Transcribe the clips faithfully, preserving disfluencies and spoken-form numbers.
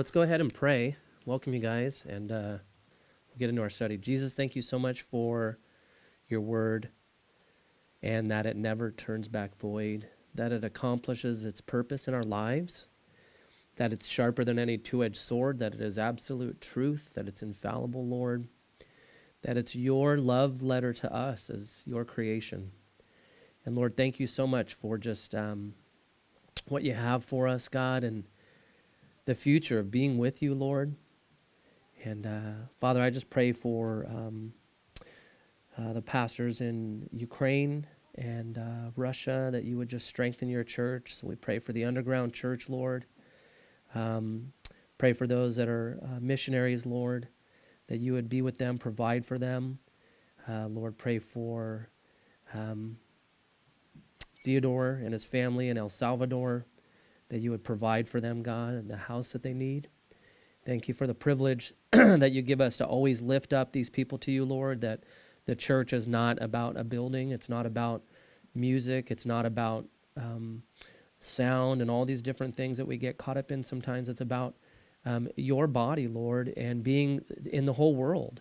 let's go ahead and pray. Welcome you guys, and uh, we'll get into our study. Jesus, thank you so much for your word, and that it never turns back void, that it accomplishes its purpose in our lives, that it's sharper than any two-edged sword, that it is absolute truth, that it's infallible, Lord, that it's your love letter to us as your creation. And Lord, thank you so much for just um, what you have for us, God, and the future of being with you, Lord. And uh, Father, I just pray for um, uh, the pastors in Ukraine and uh, Russia, that you would just strengthen your church. So we pray for the underground church, Lord. Um, pray for those that are uh, missionaries, Lord, that you would be with them, provide for them. Uh, Lord, pray for um, Diodor and his family in El Salvador, that you would provide for them, God, and the house that they need. Thank you for the privilege that you give us to always lift up these people to you, Lord, that the church is not about a building. It's not about music. It's not about um, sound and all these different things that we get caught up in sometimes. It's about um, your body, Lord, and being in the whole world.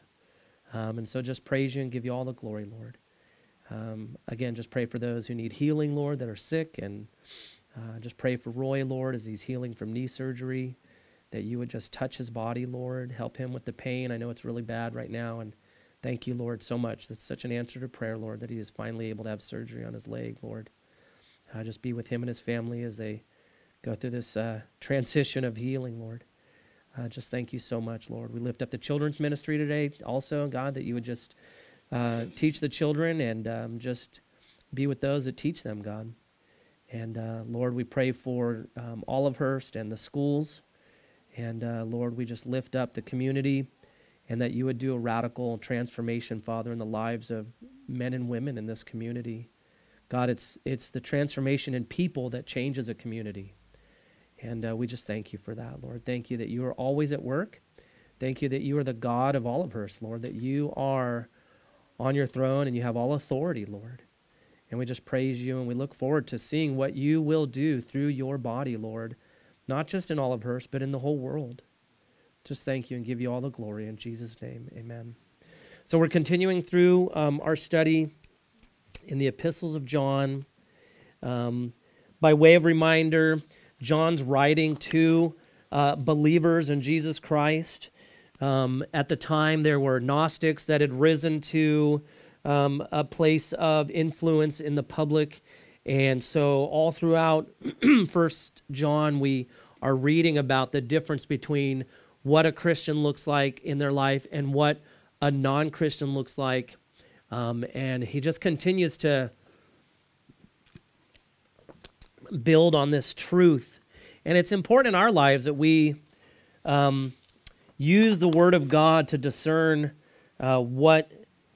Um, and so just praise you and give you all the glory, Lord. Um, again, just pray for those who need healing, Lord, that are sick. And uh, just pray for Roy, Lord, as he's healing from knee surgery, that you would just touch his body, Lord. Help him with the pain. I know it's really bad right now. And thank you, Lord, so much. That's such an answer to prayer, Lord, that he is finally able to have surgery on his leg, Lord. Uh, just be with him and his family as they go through this uh, transition of healing, Lord. Uh, just thank you so much, Lord. We lift up the children's ministry today also, God, that you would just uh, teach the children and um, just be with those that teach them, God. And, uh, Lord, we pray for um, Olivehurst and the schools. And, uh, Lord, we just lift up the community, and that you would do a radical transformation, Father, in the lives of men and women in this community. God, it's it's the transformation in people that changes a community. And uh, we just thank you for that, Lord. Thank you that you are always at work. Thank you that you are the God of Olivehurst, Lord, that you are on your throne and you have all authority, Lord. And we just praise you, and we look forward to seeing what you will do through your body, Lord, not just in Olivehurst, but in the whole world. Just thank you and give you all the glory in Jesus' name, amen. So we're continuing through um, our study in the epistles of John. Um, by way of reminder, John's writing to uh, believers in Jesus Christ. Um, at the time, there were Gnostics that had risen to um, a place of influence in the public. And so all throughout First John, we are reading about the difference between what a Christian looks like in their life and what a non-Christian looks like. Um, and he just continues to build on this truth. And it's important in our lives that we um, use the Word of God to discern uh, what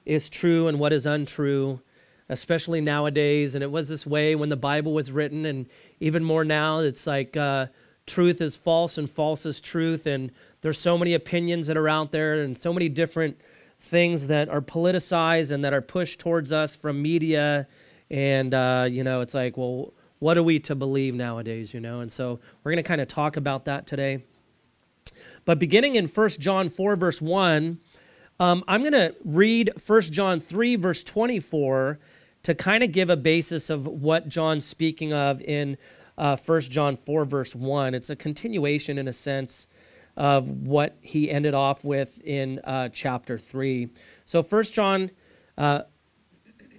is true and what is untrue, especially nowadays. And it was this way when the Bible was written, and even more now. It's like uh, truth is false and false is truth, and there's so many opinions that are out there and so many different things that are politicized and that are pushed towards us from media. And, uh, you know, it's like, well, what are we to believe nowadays, you know? And so we're going to kind of talk about that today. But beginning in First John four, verse one, um, I'm going to read First John three, verse twenty-four, to kind of give a basis of what John's speaking of in uh, First John four, verse one. It's a continuation, in a sense, of what he ended off with in uh, chapter three. So First John uh,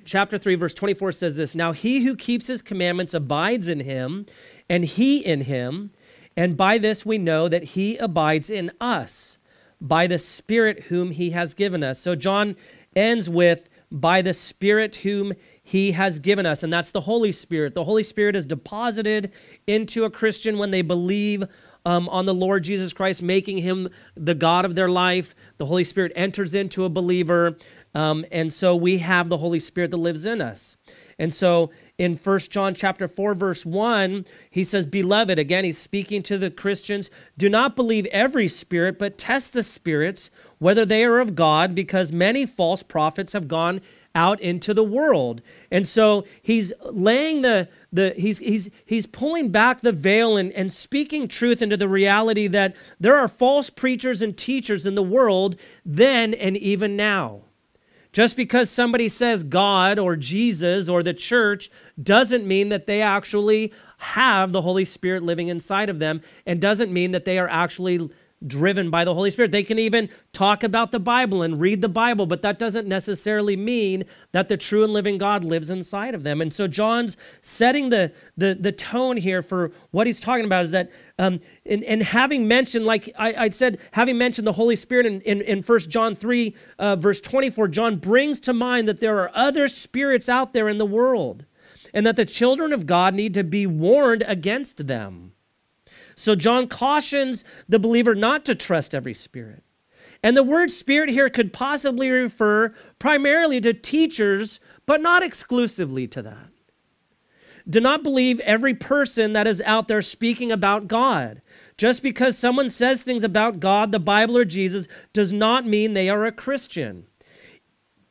chapter three, verse twenty-four says this: "Now he who keeps his commandments abides in him, and he in him. And by this we know that he abides in us, by the Spirit whom he has given us." So John ends with, by the Spirit whom he has given us. And that's the Holy Spirit. The Holy Spirit is deposited into a Christian when they believe Um, on the Lord Jesus Christ, making him the God of their life. The Holy Spirit enters into a believer, um, and so we have the Holy Spirit that lives in us. And so in First John chapter four, verse one, he says, "Beloved," again, he's speaking to the Christians, "do not believe every spirit, but test the spirits, whether they are of God, because many false prophets have gone out into the world. And so he's laying the, the he's, he's, he's pulling back the veil and, and speaking truth into the reality that there are false preachers and teachers in the world then and even now. Just because somebody says God or Jesus or the church doesn't mean that they actually have the Holy Spirit living inside of them, and doesn't mean that they are actually driven by the Holy Spirit. They can even talk about the Bible and read the Bible, but that doesn't necessarily mean that the true and living God lives inside of them. And so John's setting the, the, the tone here for what he's talking about is that, um, and, and having mentioned, like I, I said, having mentioned the Holy Spirit in, in, in First John three, uh, verse twenty-four, John brings to mind that there are other spirits out there in the world, and that the children of God need to be warned against them. So John cautions the believer not to trust every spirit. And the word spirit here could possibly refer primarily to teachers, but not exclusively to that. Do not believe every person that is out there speaking about God. Just because someone says things about God, the Bible, or Jesus does not mean they are a Christian.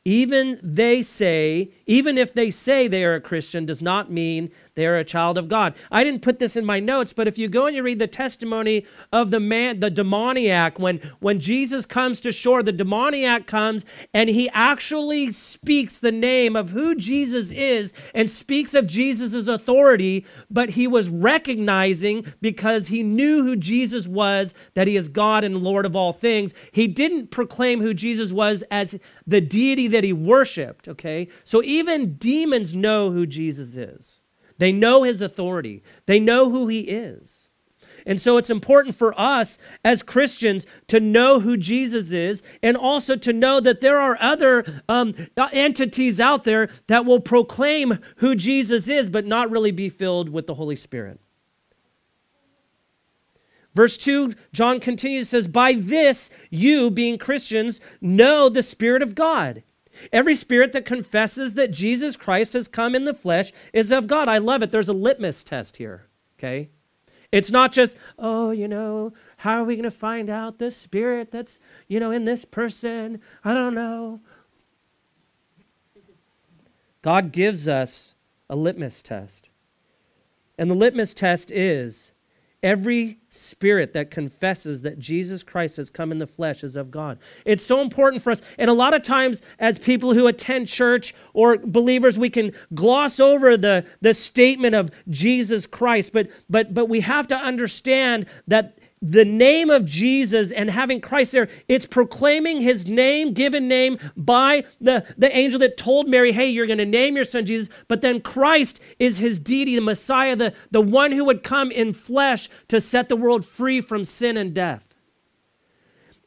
Even they say, even if they say they are a Christian, does not mean they are a child of God. I didn't put this in my notes, but if you go and you read the testimony of the man, the demoniac, when, when Jesus comes to shore, the demoniac comes and he actually speaks the name of who Jesus is and speaks of Jesus's authority, but he was recognizing, because he knew who Jesus was, that he is God and Lord of all things. He didn't proclaim who Jesus was as the deity that he worshiped, okay? So even demons know who Jesus is. They know his authority. They know who he is. And so it's important for us as Christians to know who Jesus is, and also to know that there are other um, entities out there that will proclaim who Jesus is, but not really be filled with the Holy Spirit. Verse two, John continues, says, by this, you, being Christians, know the Spirit of God. Every spirit that confesses that Jesus Christ has come in the flesh is of God. I love it. There's a litmus test here, okay? It's not just, oh, you know, how are we going to find out the spirit that's, you know, in this person? I don't know. God gives us a litmus test. And the litmus test is, every spirit that confesses that Jesus Christ has come in the flesh is of God. It's so important for us. And a lot of times as people who attend church or believers, we can gloss over the, the statement of Jesus Christ. But, but, but we have to understand that the name of Jesus and having Christ there, it's proclaiming his name, given name by the, the angel that told Mary, hey, you're going to name your son Jesus. But then Christ is his deity, the Messiah, the, the one who would come in flesh to set the world free from sin and death.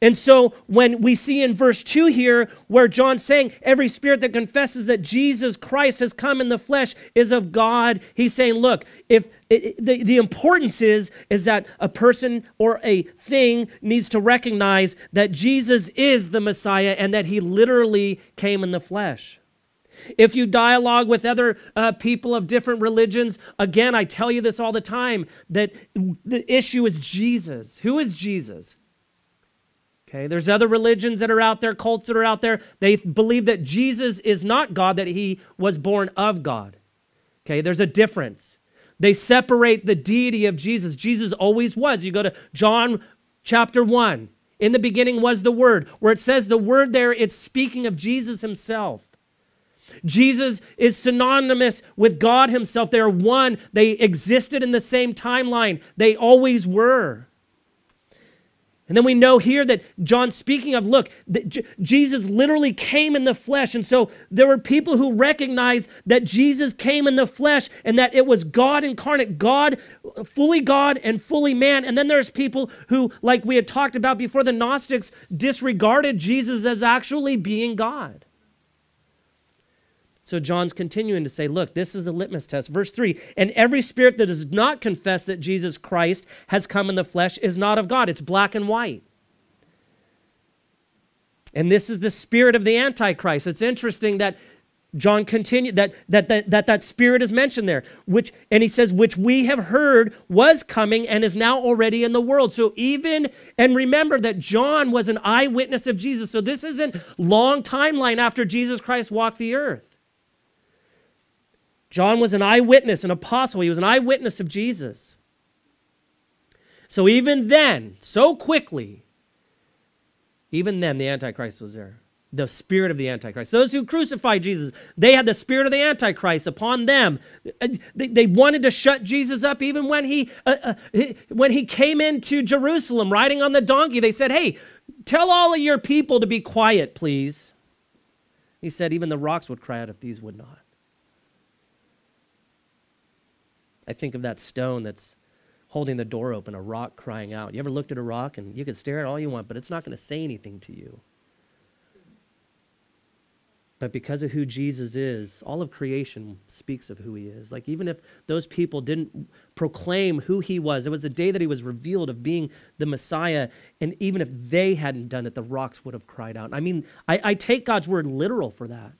And so when we see in verse two here, where John's saying, every spirit that confesses that Jesus Christ has come in the flesh is of God, he's saying, look, if it, the, the importance is, is that a person or a thing needs to recognize that Jesus is the Messiah and that he literally came in the flesh. If you dialogue with other uh, people of different religions, again, I tell you this all the time, that the issue is Jesus. Who is Jesus? Okay, there's other religions that are out there, cults that are out there. They believe that Jesus is not God, that he was born of God. Okay, there's a difference. They separate the deity of Jesus. Jesus always was. You go to John chapter one. In the beginning was the Word. Where it says the Word there, it's speaking of Jesus himself. Jesus is synonymous with God himself. They are one. They existed in the same timeline. They always were. And then we know here that John's speaking of, look, that J- Jesus literally came in the flesh. And so there were people who recognized that Jesus came in the flesh and that it was God incarnate, God, fully God and fully man. And then there's people who, like we had talked about before, the Gnostics disregarded Jesus as actually being God. So John's continuing to say, look, this is the litmus test. Verse three, and every spirit that does not confess that Jesus Christ has come in the flesh is not of God. It's black and white. And this is the spirit of the Antichrist. It's interesting that John continued that that, that that that spirit is mentioned there, which, and he says, which we have heard was coming and is now already in the world. So even, and remember that John was an eyewitness of Jesus. So this isn't long timeline after Jesus Christ walked the earth. John was an eyewitness, an apostle. He was an eyewitness of Jesus. So even then, so quickly, even then the Antichrist was there. The spirit of the Antichrist. Those who crucified Jesus, they had the spirit of the Antichrist upon them. They, they wanted to shut Jesus up even when he, uh, uh, when he came into Jerusalem riding on the donkey. They said, hey, tell all of your people to be quiet, please. He said, even the rocks would cry out if these would not. I think of that stone that's holding the door open, a rock crying out. You ever looked at a rock and you can stare at all you want, but it's not going to say anything to you. But because of who Jesus is, all of creation speaks of who he is. Like even if those people didn't proclaim who he was, it was the day that he was revealed of being the Messiah. And even if they hadn't done it, the rocks would have cried out. I mean, I, I take God's word literal for that.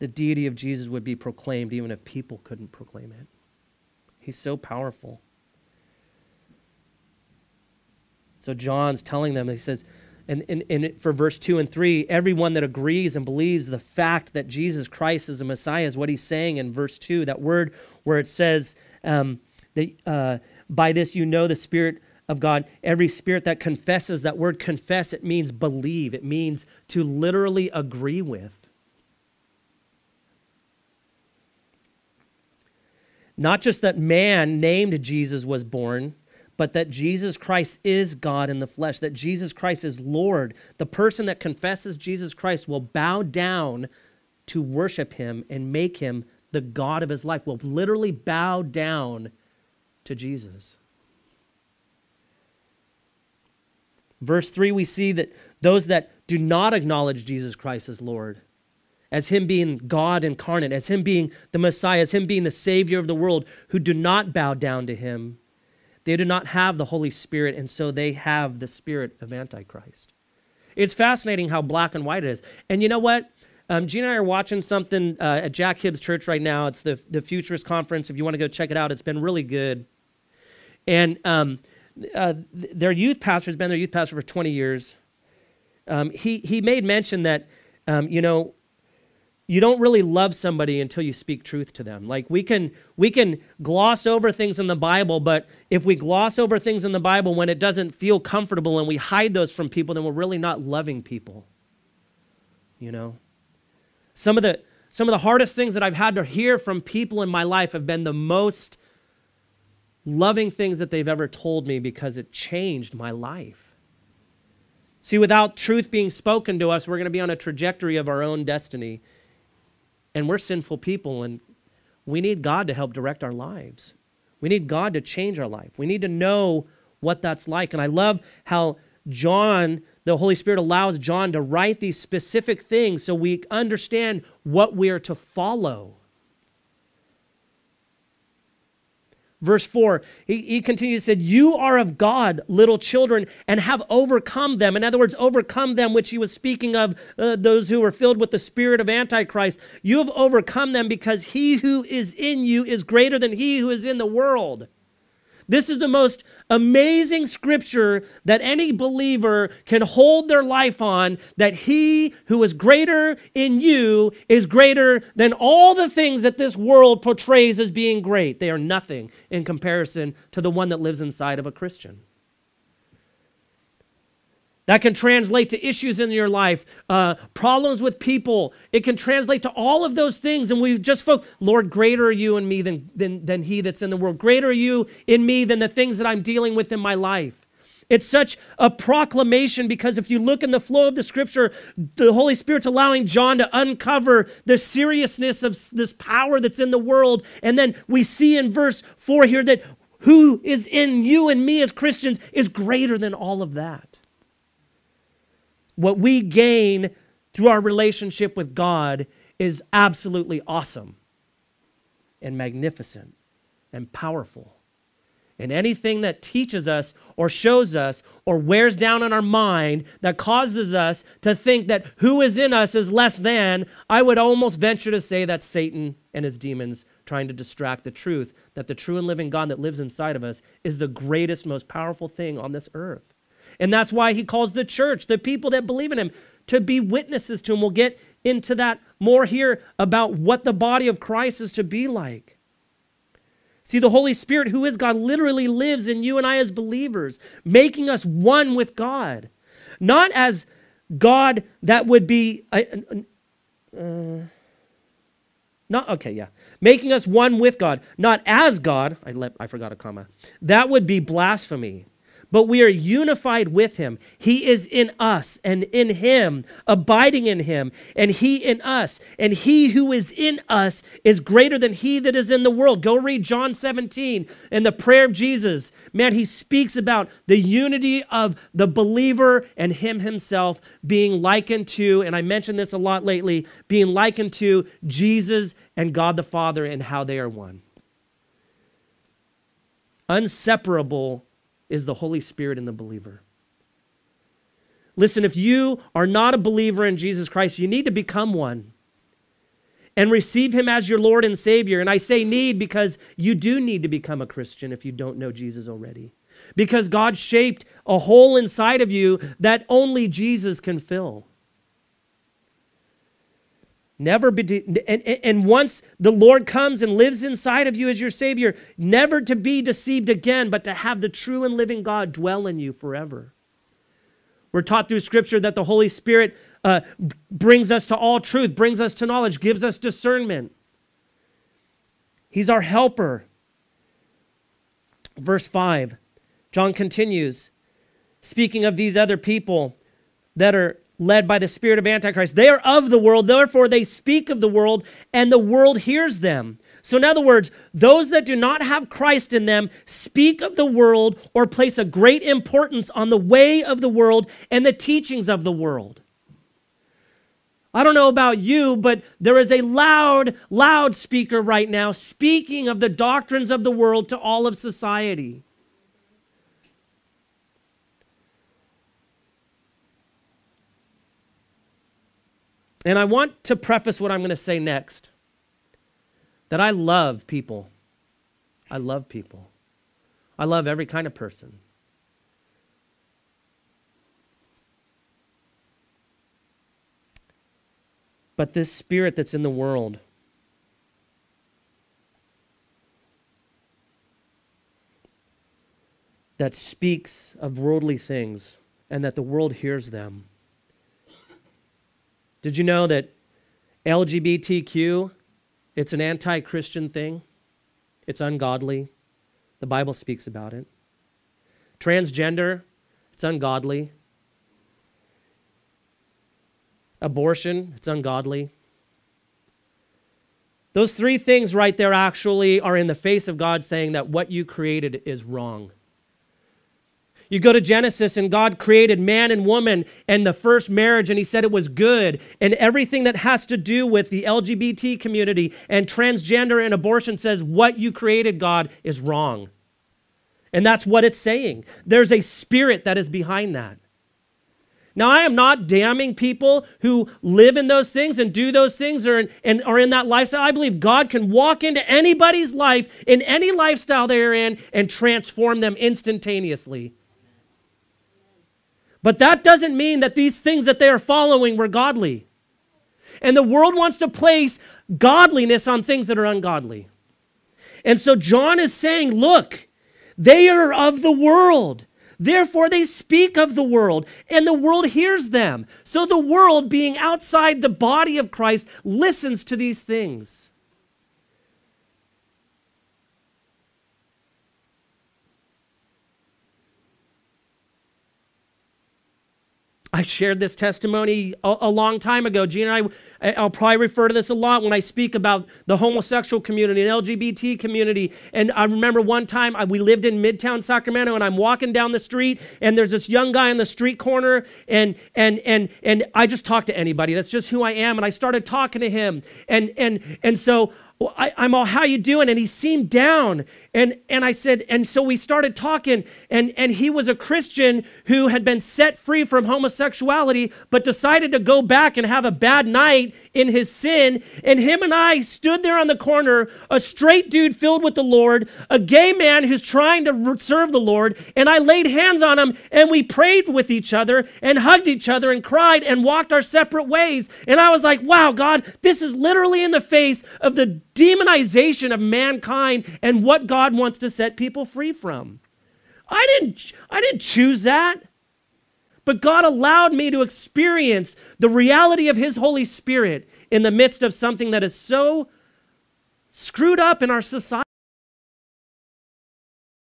The deity of Jesus would be proclaimed even if people couldn't proclaim it. He's so powerful. So John's telling them, he says, and, and, and for verse two and three, everyone that agrees and believes the fact that Jesus Christ is the Messiah is what he's saying in verse two, that word where it says, um, the, uh, by this you know the Spirit of God. Every spirit that confesses, that word confess, it means believe. It means to literally agree with. Not just that man named Jesus was born, but that Jesus Christ is God in the flesh, that Jesus Christ is Lord. The person that confesses Jesus Christ will bow down to worship him and make him the God of his life, will literally bow down to Jesus. Verse three, we see that those that do not acknowledge Jesus Christ as Lord, as him being God incarnate, as him being the Messiah, as him being the Savior of the world, who do not bow down to him, they do not have the Holy Spirit, and so they have the spirit of Antichrist. It's fascinating how black and white it is. And you know what? Um, Gene and I are watching something uh, at Jack Hibbs Church right now. It's the, the Futurist Conference. If you want to go check it out, it's been really good. And um, uh, their youth pastor has been their youth pastor for twenty years. Um, he, he made mention that, um, you know, you don't really love somebody until you speak truth to them. Like we can, we can gloss over things in the Bible, but if we gloss over things in the Bible when it doesn't feel comfortable and we hide those from people, then we're really not loving people. You know, some of the, some of the hardest things that I've had to hear from people in my life have been the most loving things that they've ever told me because it changed my life. See, without truth being spoken to us, we're going to be on a trajectory of our own destiny. And we're sinful people, and we need God to help direct our lives. We need God to change our life. We need to know what that's like. And I love how John, the Holy Spirit allows John to write these specific things so we understand what we are to follow. Verse four, he, he continues, said, you are of God, little children, and have overcome them. In other words, overcome them, which he was speaking of, uh, those who were filled with the spirit of Antichrist. You have overcome them because he who is in you is greater than he who is in the world. This is the most amazing scripture that any believer can hold their life on, that he who is greater in you is greater than all the things that this world portrays as being great. They are nothing in comparison to the one that lives inside of a Christian. That can translate to issues in your life, uh, problems with people. It can translate to all of those things. And we've just focused, Lord, greater are you in me than, than, than he that's in the world. Greater are you in me than the things that I'm dealing with in my life. It's such a proclamation because if you look in the flow of the scripture, the Holy Spirit's allowing John to uncover the seriousness of this power that's in the world. And then we see in verse four here that who is in you and me as Christians is greater than all of that. What we gain through our relationship with God is absolutely awesome and magnificent and powerful. And anything that teaches us or shows us or wears down on our mind that causes us to think that who is in us is less than, I would almost venture to say that's Satan and his demons trying to distract the truth that the true and living God that lives inside of us is the greatest, most powerful thing on this earth. And that's why he calls the church, the people that believe in him, to be witnesses to him. We'll get into that more here about what the body of Christ is to be like. See, the Holy Spirit, who is God, literally lives in you and I as believers, making us one with God. Not as God that would be... Uh, uh, not Okay, yeah. Making us one with God. Not as God. I, let, I forgot a comma. That would be blasphemy. But we are unified with him. He is in us and in him, abiding in him, and he in us. And he who is in us is greater than he that is in the world. Go read John seventeen and the prayer of Jesus. Man, he speaks about the unity of the believer and him himself being likened to, and I mentioned this a lot lately, being likened to Jesus and God the Father and how they are one. Inseparable is the Holy Spirit in the believer. Listen, if you are not a believer in Jesus Christ, you need to become one and receive him as your Lord and Savior. And I say need because you do need to become a Christian if you don't know Jesus already. Because God shaped a hole inside of you that only Jesus can fill. Never be, and, and once the Lord comes and lives inside of you as your Savior, never to be deceived again, but to have the true and living God dwell in you forever. We're taught through Scripture that the Holy Spirit uh, brings us to all truth, brings us to knowledge, gives us discernment. He's our helper. Verse five, John continues, speaking of these other people that are led by the spirit of Antichrist. They are of the world, therefore they speak of the world, and the world hears them. So in other words, those that do not have Christ in them speak of the world or place a great importance on the way of the world and the teachings of the world. I don't know about you, but there is a loud, loud speaker right now speaking of the doctrines of the world to all of society. And I want to preface what I'm going to say next, that I love people. I love people. I love every kind of person. But this spirit that's in the world, that speaks of worldly things and that the world hears them. Did you know that L G B T Q, it's an anti-Christian thing? It's ungodly. The Bible speaks about it. Transgender, it's ungodly. Abortion, it's ungodly. Those three things right there actually are in the face of God saying that what you created is wrong. You go to Genesis and God created man and woman and the first marriage, and he said it was good. And everything that has to do with the L G B T community and transgender and abortion says what you created, God, is wrong. And that's what it's saying. There's a spirit that is behind that. Now, I am not damning people who live in those things and do those things or in, and are in that lifestyle. I believe God can walk into anybody's life in any lifestyle they are in and transform them instantaneously. But that doesn't mean that these things that they are following were godly. And the world wants to place godliness on things that are ungodly. And so John is saying, look, they are of the world. Therefore, they speak of the world, and the world hears them. So the world, being outside the body of Christ, listens to these things. I shared this testimony a, a long time ago. Gene and I, I'll probably refer to this a lot when I speak about the homosexual community and L G B T community. And I remember one time I, we lived in Midtown Sacramento, and I'm walking down the street, and there's this young guy on the street corner, and and and and I just talk to anybody. That's just who I am. And I started talking to him, and and and so well, I, I'm all, how you doing? And he seemed down. And, and I said, and so we started talking, and, and he was a Christian who had been set free from homosexuality, but decided to go back and have a bad night in his sin. And him and I stood there on the corner, a straight dude filled with the Lord, a gay man who's trying to serve the Lord. And I laid hands on him, and we prayed with each other and hugged each other and cried and walked our separate ways. And I was like, wow, God, this is literally in the face of the demonization of mankind and what God wants to set people free from. I didn't, I didn't choose that. But God allowed me to experience the reality of his Holy Spirit in the midst of something that is so screwed up in our society.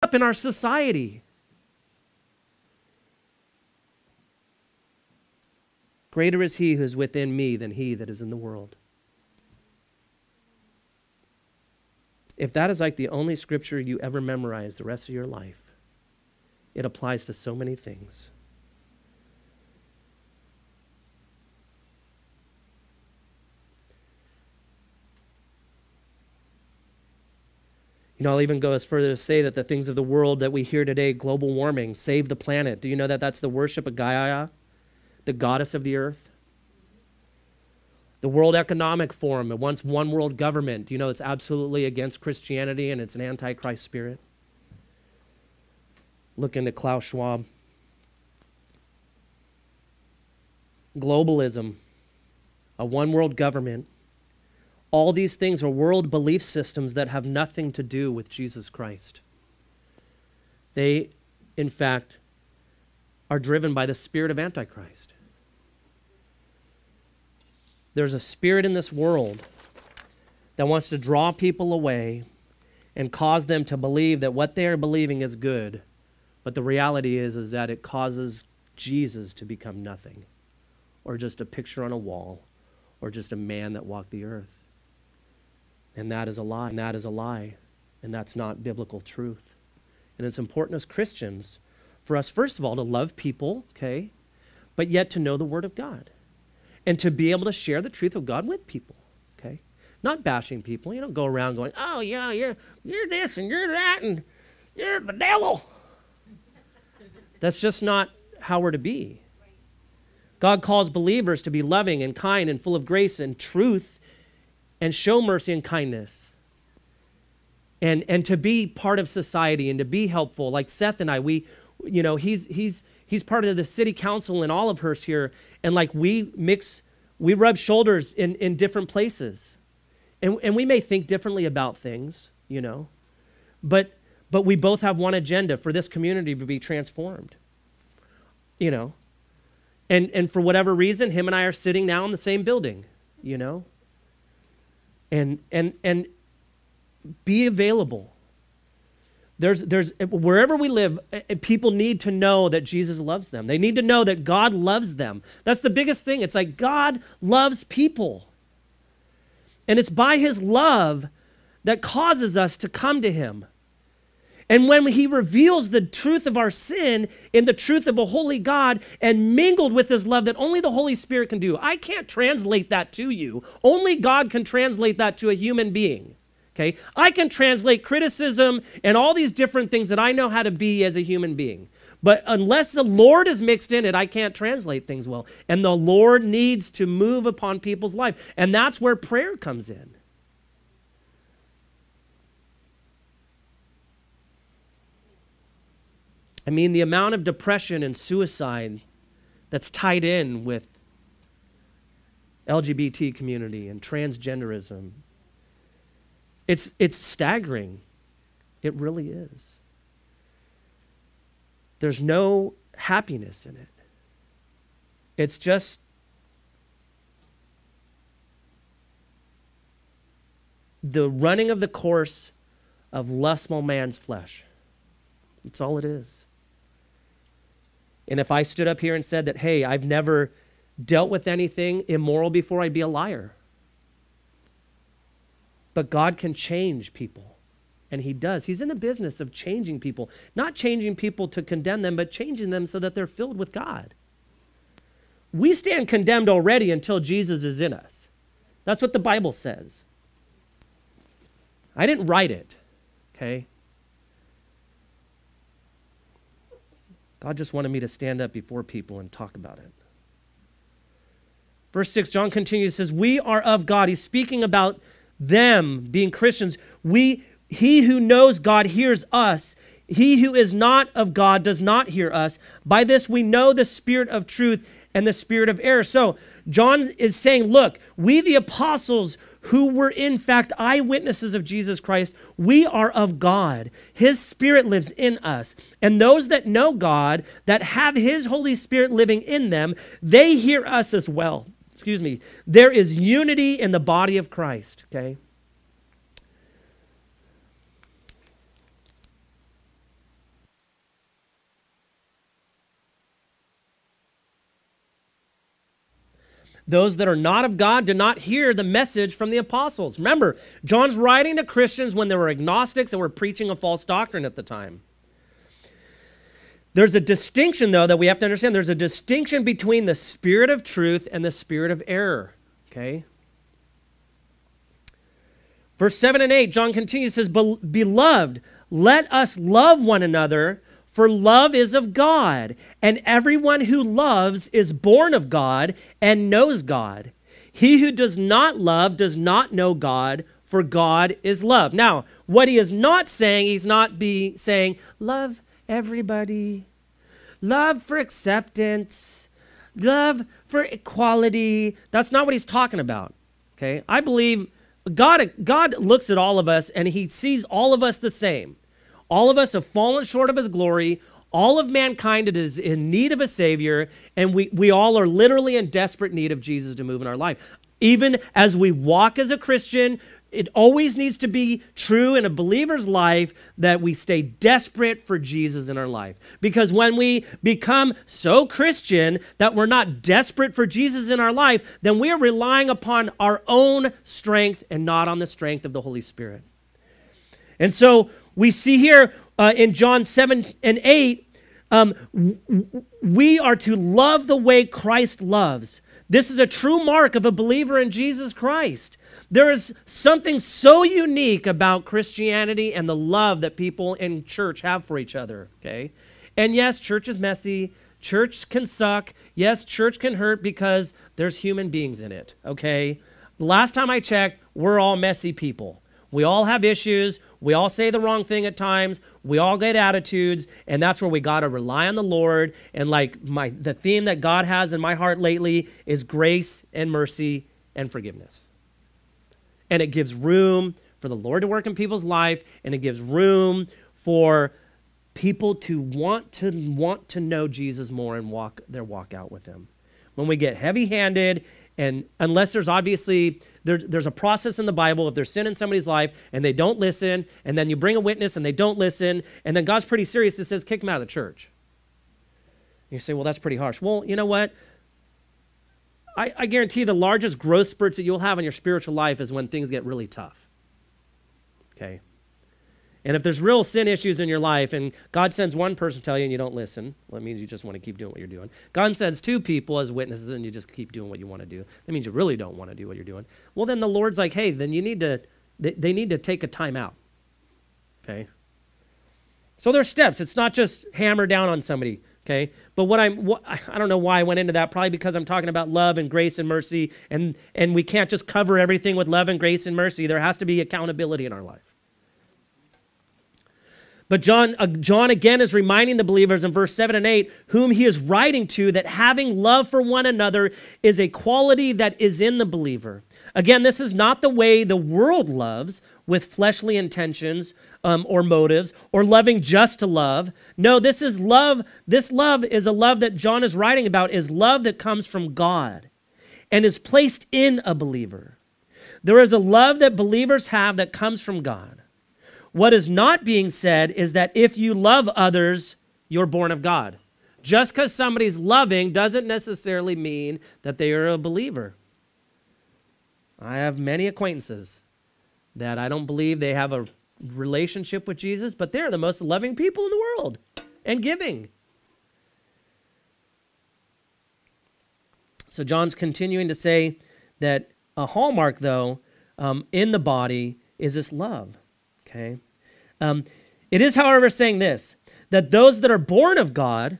Up in our society. Greater is he who is within me than he that is in the world. If that is like the only scripture you ever memorize the rest of your life, it applies to so many things. You know, I'll even go as further to say that the things of the world that we hear today, global warming, save the planet. Do you know that that's the worship of Gaia, the goddess of the earth? The World Economic Forum, it wants one world government. Do you know it's absolutely against Christianity and it's an antichrist spirit? Look into Klaus Schwab. Globalism, a one world government. All these things are world belief systems that have nothing to do with Jesus Christ. They, in fact, are driven by the spirit of Antichrist. There's a spirit in this world that wants to draw people away and cause them to believe that what they are believing is good, but the reality is, is that it causes Jesus to become nothing, or just a picture on a wall, or just a man that walked the earth. And that is a lie, and that is a lie, and that's not biblical truth. And it's important as Christians for us, first of all, to love people, okay, but yet to know the Word of God and to be able to share the truth of God with people, okay? Not bashing people. You don't go around going, oh, yeah, you're, you're this and you're that and you're the devil. That's just not how we're to be. God calls believers to be loving and kind and full of grace and truth, and show mercy and kindness, and, and to be part of society and to be helpful. Like Seth and I, we, you know, he's, he's, he's part of the city council in Olivehurst here, and like we mix, we rub shoulders in, in different places. And, and we may think differently about things, you know, but, but we both have one agenda: for this community to be transformed, you know. And, and for whatever reason, him and I are sitting now in the same building, you know. And, and, and be available. There's, there's, wherever we live, people need to know that Jesus loves them. They need to know that God loves them. That's the biggest thing. It's like God loves people. And it's by his love that causes us to come to him. And when he reveals the truth of our sin in the truth of a holy God and mingled with his love that only the Holy Spirit can do. I can't translate that to you. Only God can translate that to a human being, okay? I can translate criticism and all these different things that I know how to be as a human being. But unless the Lord is mixed in it, I can't translate things well. And the Lord needs to move upon people's life. And that's where prayer comes in. I mean, the amount of depression and suicide that's tied in with L G B T community and transgenderism, it's, it's staggering. It really is. There's no happiness in it. It's just the running of the course of lustful man's flesh. That's all it is. And if I stood up here and said that, hey, I've never dealt with anything immoral before, I'd be a liar. But God can change people, and he does. He's in the business of changing people, not changing people to condemn them, but changing them so that they're filled with God. We stand condemned already until Jesus is in us. That's what the Bible says. I didn't write it, okay? God just wanted me to stand up before people and talk about it. Verse six, John continues, says, we are of God. He's speaking about them being Christians. We, he who knows God hears us. He who is not of God does not hear us. By this we know the spirit of truth and the spirit of error. So John is saying, look, we the apostles who were in fact eyewitnesses of Jesus Christ, we are of God. His spirit lives in us. And those that know God, that have his Holy Spirit living in them, they hear us as well. Excuse me. There is unity in the body of Christ, okay? Those that are not of God do not hear the message from the apostles. Remember, John's writing to Christians when there were agnostics that were preaching a false doctrine at the time. There's a distinction, though, that we have to understand. There's a distinction between the spirit of truth and the spirit of error, okay? Verse seven and eight, John continues, says, beloved, let us love one another, for love is of God, and everyone who loves is born of God and knows God. He who does not love does not know God, for God is love. Now, what he is not saying, he's not be saying, love everybody, love for acceptance, love for equality. That's not what he's talking about, okay? I believe God, God looks at all of us and he sees all of us the same. All of us have fallen short of his glory. All of mankind is in need of a savior. And we, we all are literally in desperate need of Jesus to move in our life. Even as we walk as a Christian, it always needs to be true in a believer's life that we stay desperate for Jesus in our life. Because when we become so Christian that we're not desperate for Jesus in our life, then we are relying upon our own strength and not on the strength of the Holy Spirit. And so we see here uh, in John seven and eight, um, we are to love the way Christ loves. This is a true mark of a believer in Jesus Christ. There is something so unique about Christianity and the love that people in church have for each other, okay? And yes, church is messy. Church can suck. Yes, church can hurt because there's human beings in it, okay? Last time I checked, we're all messy people. We all have issues. We all say the wrong thing at times. We all get attitudes, and that's where we got to rely on the Lord. And like my, the theme that God has in my heart lately is grace and mercy and forgiveness. And it gives room for the Lord to work in people's life, and it gives room for people to want to want to know Jesus more and walk their walk out with him. When we get heavy-handed, and unless there's obviously, there, there's a process in the Bible. If there's sin in somebody's life and they don't listen, and then you bring a witness and they don't listen, and then God's pretty serious and says, kick them out of the church. And you say, well, that's pretty harsh. Well, you know what? I, I guarantee the largest growth spurts that you'll have in your spiritual life is when things get really tough, okay? And if there's real sin issues in your life and God sends one person to tell you and you don't listen, well, that means you just want to keep doing what you're doing. God sends two people as witnesses and you just keep doing what you want to do. That means you really don't want to do what you're doing. Well, then the Lord's like, hey, then you need to, they, they need to take a time out, okay? So there's steps. It's not just hammer down on somebody, okay? But what I'm, what, I don't know why I went into that, probably because I'm talking about love and grace and mercy, and, and we can't just cover everything with love and grace and mercy. There has to be accountability in our life. But John, uh, John again is reminding the believers in verse seven and eight, whom he is writing to, that having love for one another is a quality that is in the believer. Again, this is not the way the world loves, with fleshly intentions um, or motives, or loving just to love. No, this is love. This love is a love that John is writing about, is love that comes from God and is placed in a believer. There is a love that believers have that comes from God. What is not being said is that if you love others, you're born of God. Just because somebody's loving doesn't necessarily mean that they are a believer. I have many acquaintances that I don't believe they have a relationship with Jesus, but they're the most loving people in the world and giving. So John's continuing to say that a hallmark, though, um, in the body is this love. Okay. Um, it is, however, saying this, that those that are born of God,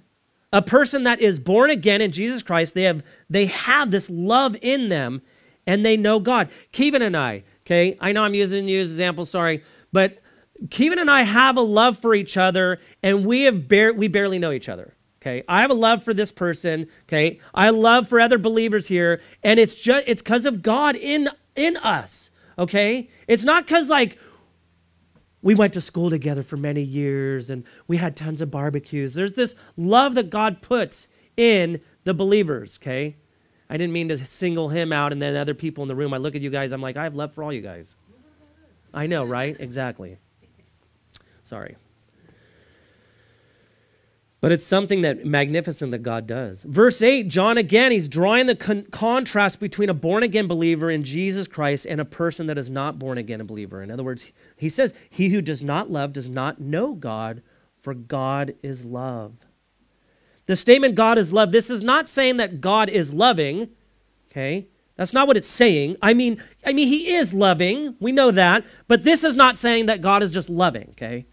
a person that is born again in Jesus Christ, they have they have this love in them, and they know God. Kevin and I, okay, I know I'm using you as an example, sorry, but Kevin and I have a love for each other, and we have bar- we barely know each other. Okay, I have a love for this person. Okay, I love for other believers here, and it's just it's because of God in in us. Okay, it's not because like we went to school together for many years and we had tons of barbecues. There's this love that God puts in the believers, okay? I didn't mean to single him out and then other people in the room. I look at you guys, I'm like, I have love for all you guys. I know, right? Exactly. Sorry. But it's something that magnificent that God does. Verse eight, John again, he's drawing the con- contrast between a born-again believer in Jesus Christ and a person that is not born-again a believer. In other words, he says, he who does not love does not know God, for God is love. The statement, God is love, this is not saying that God is loving, okay? That's not what it's saying. I mean, I mean, he is loving, we know that, but this is not saying that God is just loving, okay?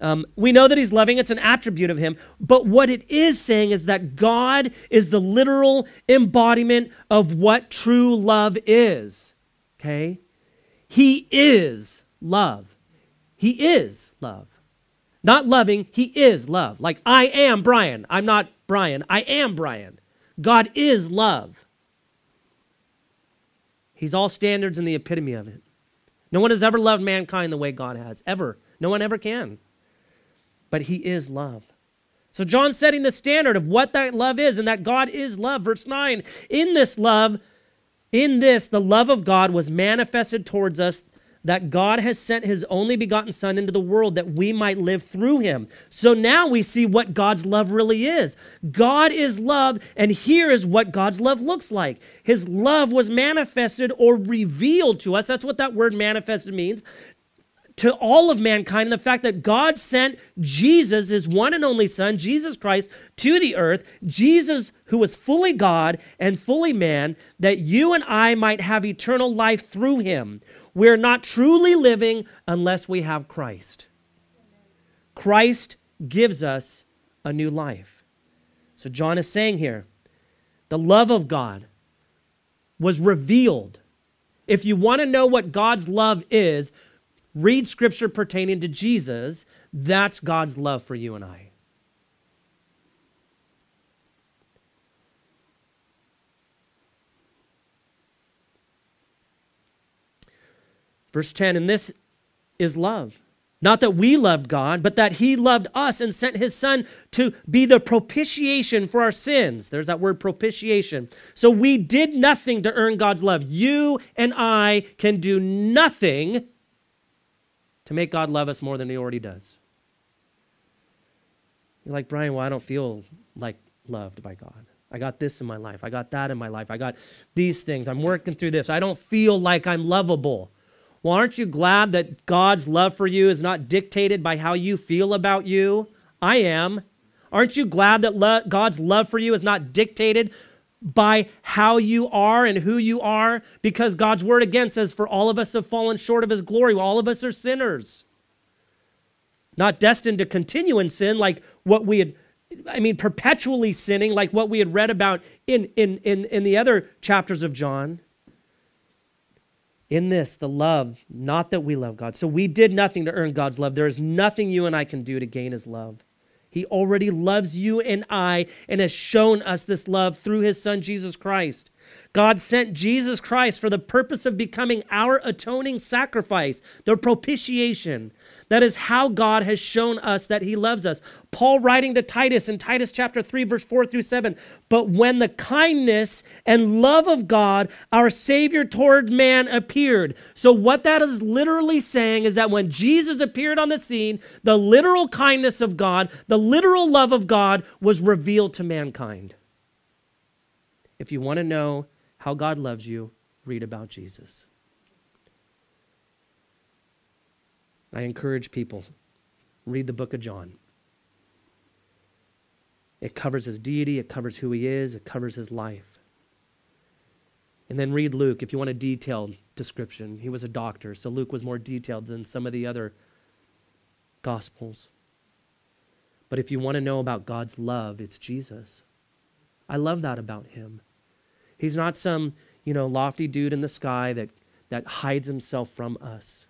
Um, we know that he's loving, it's an attribute of him, but what it is saying is that God is the literal embodiment of what true love is, okay? He is love. He is love. Not loving, he is love. Like, I am Brian. I'm not Brian. I am Brian. God is love. He's all standards and the epitome of it. No one has ever loved mankind the way God has, ever. No one ever can. But he is love. So John's setting the standard of what that love is and that God is love. Verse nine, in this love, in this, the love of God was manifested towards us that God has sent his only begotten son into the world that we might live through him. So now we see what God's love really is. God is love, and here is what God's love looks like. His love was manifested or revealed to us. That's what that word manifested means. To all of mankind, the fact that God sent Jesus, his one and only son, Jesus Christ, to the earth, Jesus who was fully God and fully man, that you and I might have eternal life through him. We're not truly living unless we have Christ. Christ gives us a new life. So John is saying here, the love of God was revealed. If you want to know what God's love is, read scripture pertaining to Jesus. That's God's love for you and I. Verse ten, and this is love. Not that we loved God, but that he loved us and sent his son to be the propitiation for our sins. There's that word propitiation. So we did nothing to earn God's love. You and I can do nothing to make God love us more than he already does. You're like, Brian, well, I don't feel like loved by God. I got this in my life. I got that in my life. I got these things. I'm working through this. I don't feel like I'm lovable. Well, aren't you glad that God's love for you is not dictated by how you feel about you? I am. Aren't you glad that lo- God's love for you is not dictated by how you are and who you are, because God's word again says, for all of us have fallen short of his glory. All of us are sinners, not destined to continue in sin like what we had, I mean, perpetually sinning like what we had read about in, in, in, in the other chapters of John. In this, the love, not that we love God. So we did nothing to earn God's love. There is nothing you and I can do to gain his love. He already loves you and I and has shown us this love through his son, Jesus Christ. God sent Jesus Christ for the purpose of becoming our atoning sacrifice, the propitiation. That is how God has shown us that he loves us. Paul writing to Titus in Titus chapter three, verse four through seven, but when the kindness and love of God, our Savior toward man appeared. So what that is literally saying is that when Jesus appeared on the scene, the literal kindness of God, the literal love of God was revealed to mankind. If you want to know how God loves you, read about Jesus. I encourage people, read the book of John. It covers his deity, it covers who he is, it covers his life. And then read Luke if you want a detailed description. He was a doctor, so Luke was more detailed than some of the other Gospels. But if you want to know about God's love, it's Jesus. I love that about him. He's not some, you know, lofty dude in the sky that, that hides himself from us.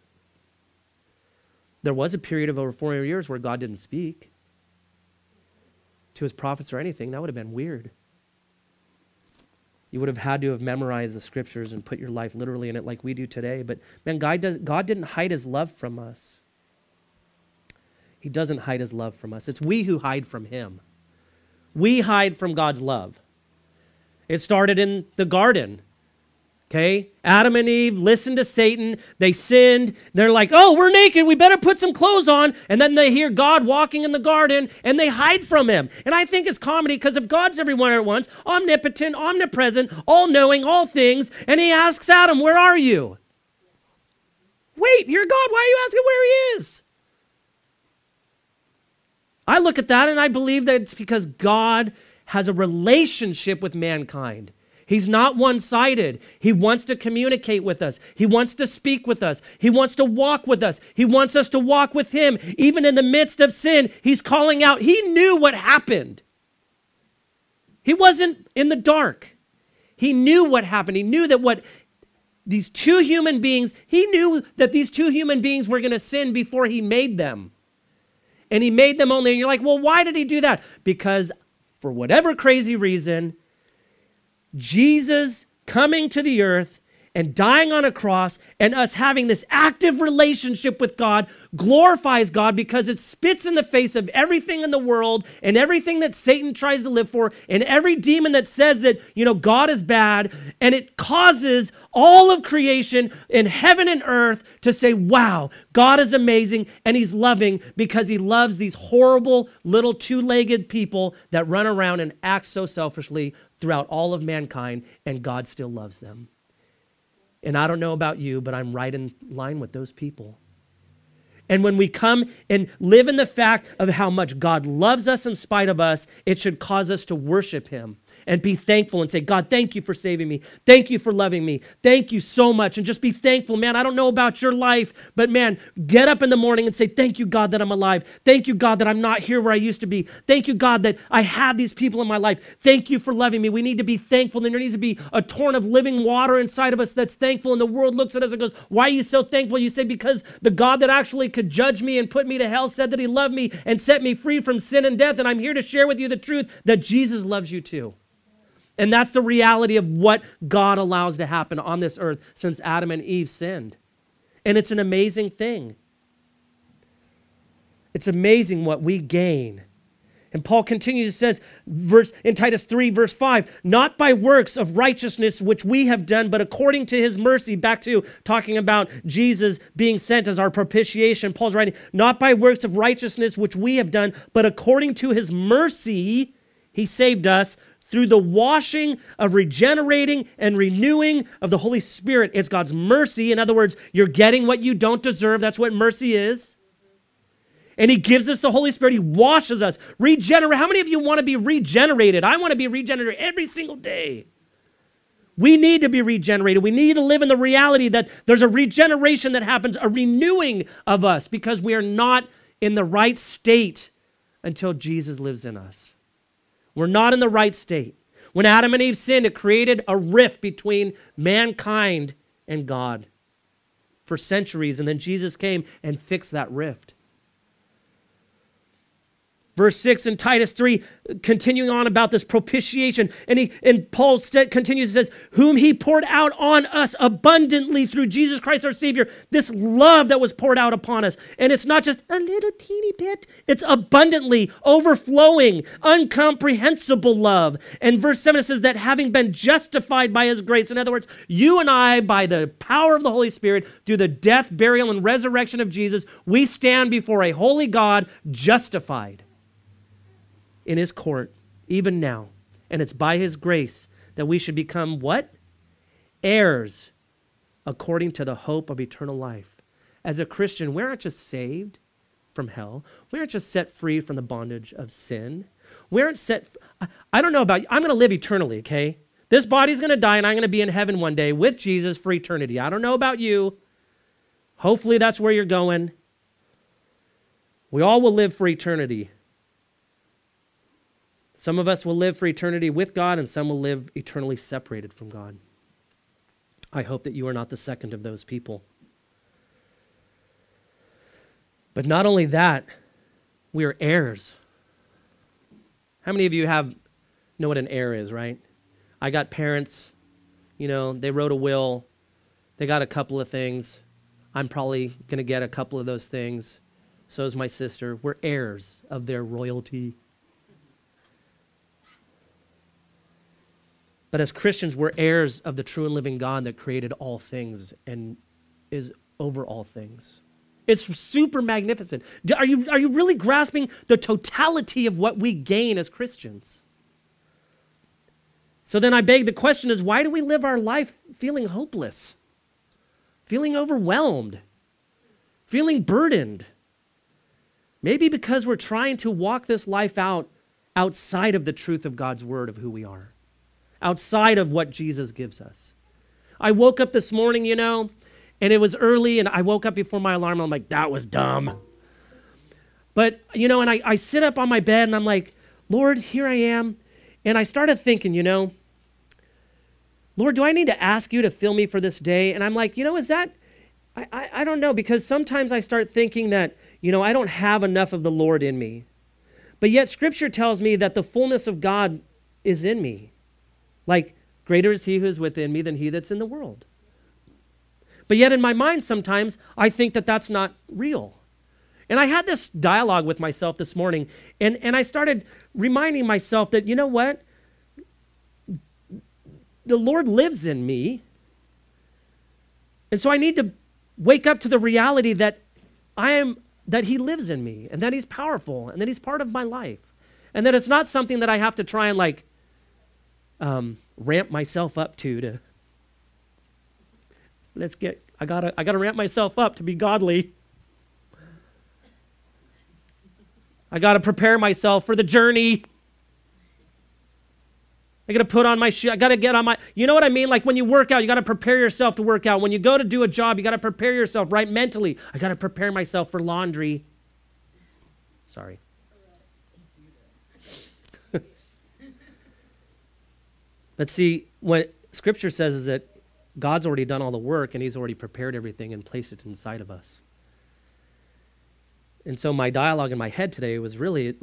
There was a period of over four hundred years where God didn't speak to his prophets or anything. That would have been weird. You would have had to have memorized the scriptures and put your life literally in it like we do today. But man, God, does, God didn't hide his love from us. He doesn't hide his love from us. It's we who hide from him. We hide from God's love. It started in the garden, okay? Adam and Eve listened to Satan. They sinned. They're like, oh, we're naked. We better put some clothes on. And then they hear God walking in the garden, and they hide from him. And I think it's comedy because if God's everywhere at once, omnipotent, omnipresent, all-knowing, all things, and he asks Adam, where are you? Wait, you're God. Why are you asking where he is? I look at that and I believe that it's because God has a relationship with mankind. He's not one-sided. He wants to communicate with us. He wants to speak with us. He wants to walk with us. He wants us to walk with him. Even in the midst of sin, he's calling out. He knew what happened. He wasn't in the dark. He knew what happened. He knew that what these two human beings, he knew that these two human beings were going to sin before he made them. And he made them only. And you're like, well, why did he do that? Because for whatever crazy reason, Jesus coming to the earth and dying on a cross and us having this active relationship with God glorifies God because it spits in the face of everything in the world and everything that Satan tries to live for and every demon that says that, you know, God is bad, and it causes all of creation in heaven and earth to say, wow, God is amazing and he's loving because he loves these horrible little two-legged people that run around and act so selfishly throughout all of mankind, and God still loves them. And I don't know about you, but I'm right in line with those people. And when we come and live in the fact of how much God loves us in spite of us, it should cause us to worship him and be thankful and say, God, thank you for saving me. Thank you for loving me. Thank you so much. And just be thankful, man. I don't know about your life, but man, get up in the morning and say, thank you, God, that I'm alive. Thank you, God, that I'm not here where I used to be. Thank you, God, that I have these people in my life. Thank you for loving me. We need to be thankful. There needs to be a torrent of living water inside of us that's thankful. And the world looks at us and goes, why are you so thankful? You say, because the God that actually could judge me and put me to hell said that he loved me and set me free from sin and death. And I'm here to share with you the truth that Jesus loves you too. And that's the reality of what God allows to happen on this earth since Adam and Eve sinned. And it's an amazing thing. It's amazing what we gain. And Paul continues, it says verse, in Titus three, verse five, not by works of righteousness which we have done, but according to his mercy. Back to talking about Jesus being sent as our propitiation. Paul's writing, not by works of righteousness which we have done, but according to his mercy, he saved us through the washing of regenerating and renewing of the Holy Spirit. It's God's mercy. In other words, you're getting what you don't deserve. That's what mercy is. And he gives us the Holy Spirit. He washes us. Regenerate. How many of you want to be regenerated? I want to be regenerated every single day. We need to be regenerated. We need to live in the reality that there's a regeneration that happens, a renewing of us, because we are not in the right state until Jesus lives in us. We're not in the right state. When Adam and Eve sinned, it created a rift between mankind and God for centuries. And then Jesus came and fixed that rift. Verse six in Titus three, continuing on about this propitiation. And, he, and Paul st- continues, and says, whom he poured out on us abundantly through Jesus Christ our Savior. This love that was poured out upon us. And it's not just a little teeny bit. It's abundantly, overflowing, incomprehensible love. And verse seven, it says that having been justified by his grace. In other words, you and I, by the power of the Holy Spirit, through the death, burial, and resurrection of Jesus, we stand before a holy God justified in his court, even now. And it's by his grace that we should become what? Heirs, according to the hope of eternal life. As a Christian, we aren't just saved from hell. We aren't just set free from the bondage of sin. We aren't set, I don't know about you, I'm gonna live eternally, okay? This body's going to die, and I'm going to be in heaven one day with Jesus for eternity. I don't know about you. Hopefully that's where you're going. We all will live for eternity. Some of us will live for eternity with God, and some will live eternally separated from God. I hope that you are not the second of those people. But not only that, we are heirs. How many of you have know what an heir is, right? I got parents, you know, they wrote a will. They got a couple of things. I'm probably going to get a couple of those things. So is my sister. We're heirs of their royalty. But as Christians, we're heirs of the true and living God that created all things and is over all things. It's super magnificent. Are you, are you really grasping the totality of what we gain as Christians? So then I beg the question is, why do we live our life feeling hopeless, feeling overwhelmed, feeling burdened? Maybe because we're trying to walk this life out outside of the truth of God's word of who we are, outside of what Jesus gives us. I woke up this morning, you know, and it was early, and I woke up before my alarm. I'm like, that was dumb. But, you know, and I, I sit up on my bed, and I'm like, Lord, here I am. And I started thinking, you know, Lord, do I need to ask you to fill me for this day? And I'm like, you know, is that, I, I, I don't know, because sometimes I start thinking that, you know, I don't have enough of the Lord in me. But yet Scripture tells me that the fullness of God is in me. Like, greater is he who is within me than he that's in the world. But yet in my mind sometimes, I think that that's not real. And I had this dialogue with myself this morning, and, and I started reminding myself that, you know what? The Lord lives in me. And so I need to wake up to the reality that I am, that he lives in me, and that he's powerful, and that he's part of my life. And that it's not something that I have to try and like um, ramp myself up to, to Let's get, I gotta, I gotta ramp myself up to be godly. I gotta prepare myself for the journey. I gotta put on my shoes. I gotta get on my, you know what I mean? Like when you work out, you gotta prepare yourself to work out. When you go to do a job, you gotta prepare yourself, right? Mentally, I gotta prepare myself for laundry. Sorry. But see, what Scripture says is that God's already done all the work, and he's already prepared everything and placed it inside of us. And so my dialogue in my head today was really,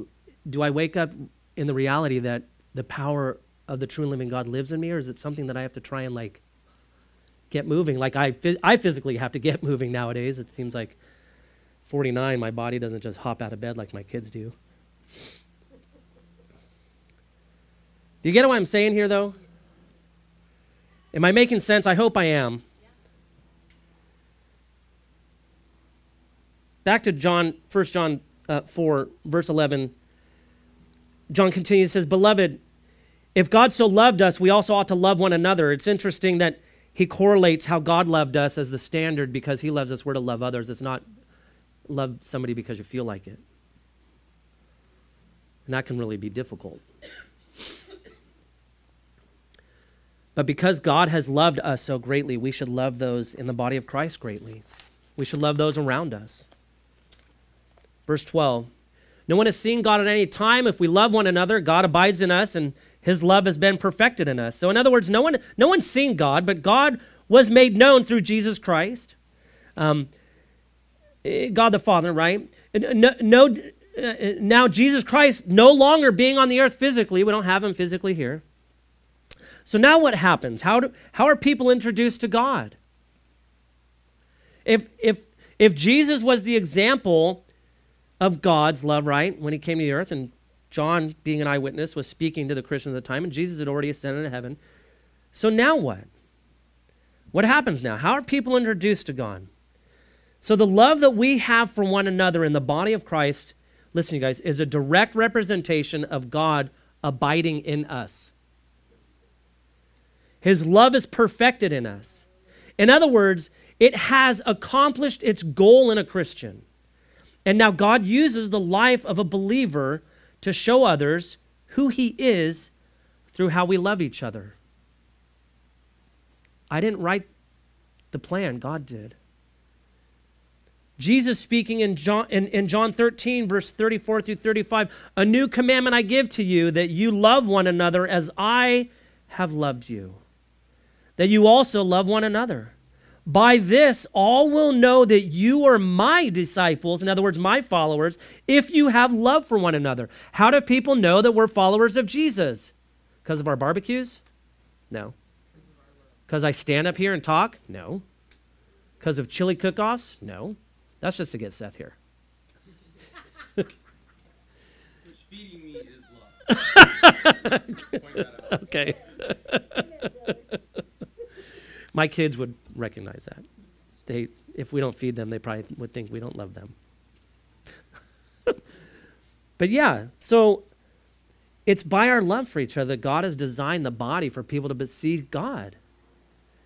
do I wake up in the reality that the power of the true and living God lives in me, or is it something that I have to try and like get moving? Like I, I physically have to get moving nowadays. It seems like forty-nine, my body doesn't just hop out of bed like my kids do. Do you get what I'm saying here, though? Am I making sense? I hope I am. Yeah. Back to John, First John uh, four, verse eleven. John continues, says, Beloved, if God so loved us, we also ought to love one another. It's interesting that he correlates how God loved us as the standard because he loves us. We're to love others. It's not love somebody because you feel like it. And that can really be difficult. But because God has loved us so greatly, we should love those in the body of Christ greatly. We should love those around us. Verse twelve, no one has seen God at any time. If we love one another, God abides in us, and his love has been perfected in us. So in other words, no one, no one's seen God, but God was made known through Jesus Christ. Um, God the Father, right? No, no, now Jesus Christ no longer being on the earth physically. We don't have him physically here. So now what happens? How do, how are people introduced to God? If, if, if Jesus was the example of God's love, right, when he came to the earth, and John, being an eyewitness, was speaking to the Christians at the time, and Jesus had already ascended to heaven. So now what? What happens now? How are people introduced to God? So the love that we have for one another in the body of Christ, listen, you guys, is a direct representation of God abiding in us. His love is perfected in us. In other words, it has accomplished its goal in a Christian. And now God uses the life of a believer to show others who he is through how we love each other. I didn't write the plan. God did. Jesus speaking in John, in, in John thirteen, verse thirty-four through thirty-five, a new commandment I give to you, that you love one another as I have loved you, that you also love one another. By this, all will know that you are my disciples, in other words, my followers, if you have love for one another. How do people know that we're followers of Jesus? Because of our barbecues? No. Because I stand up here and talk? No. Because of chili cook-offs? No. That's just to get Seth here. Which feeding me is love. Point that out. Okay. My kids would recognize that. They, if we don't feed them, they probably would think we don't love them. But yeah, so it's by our love for each other that God has designed the body for people to see God.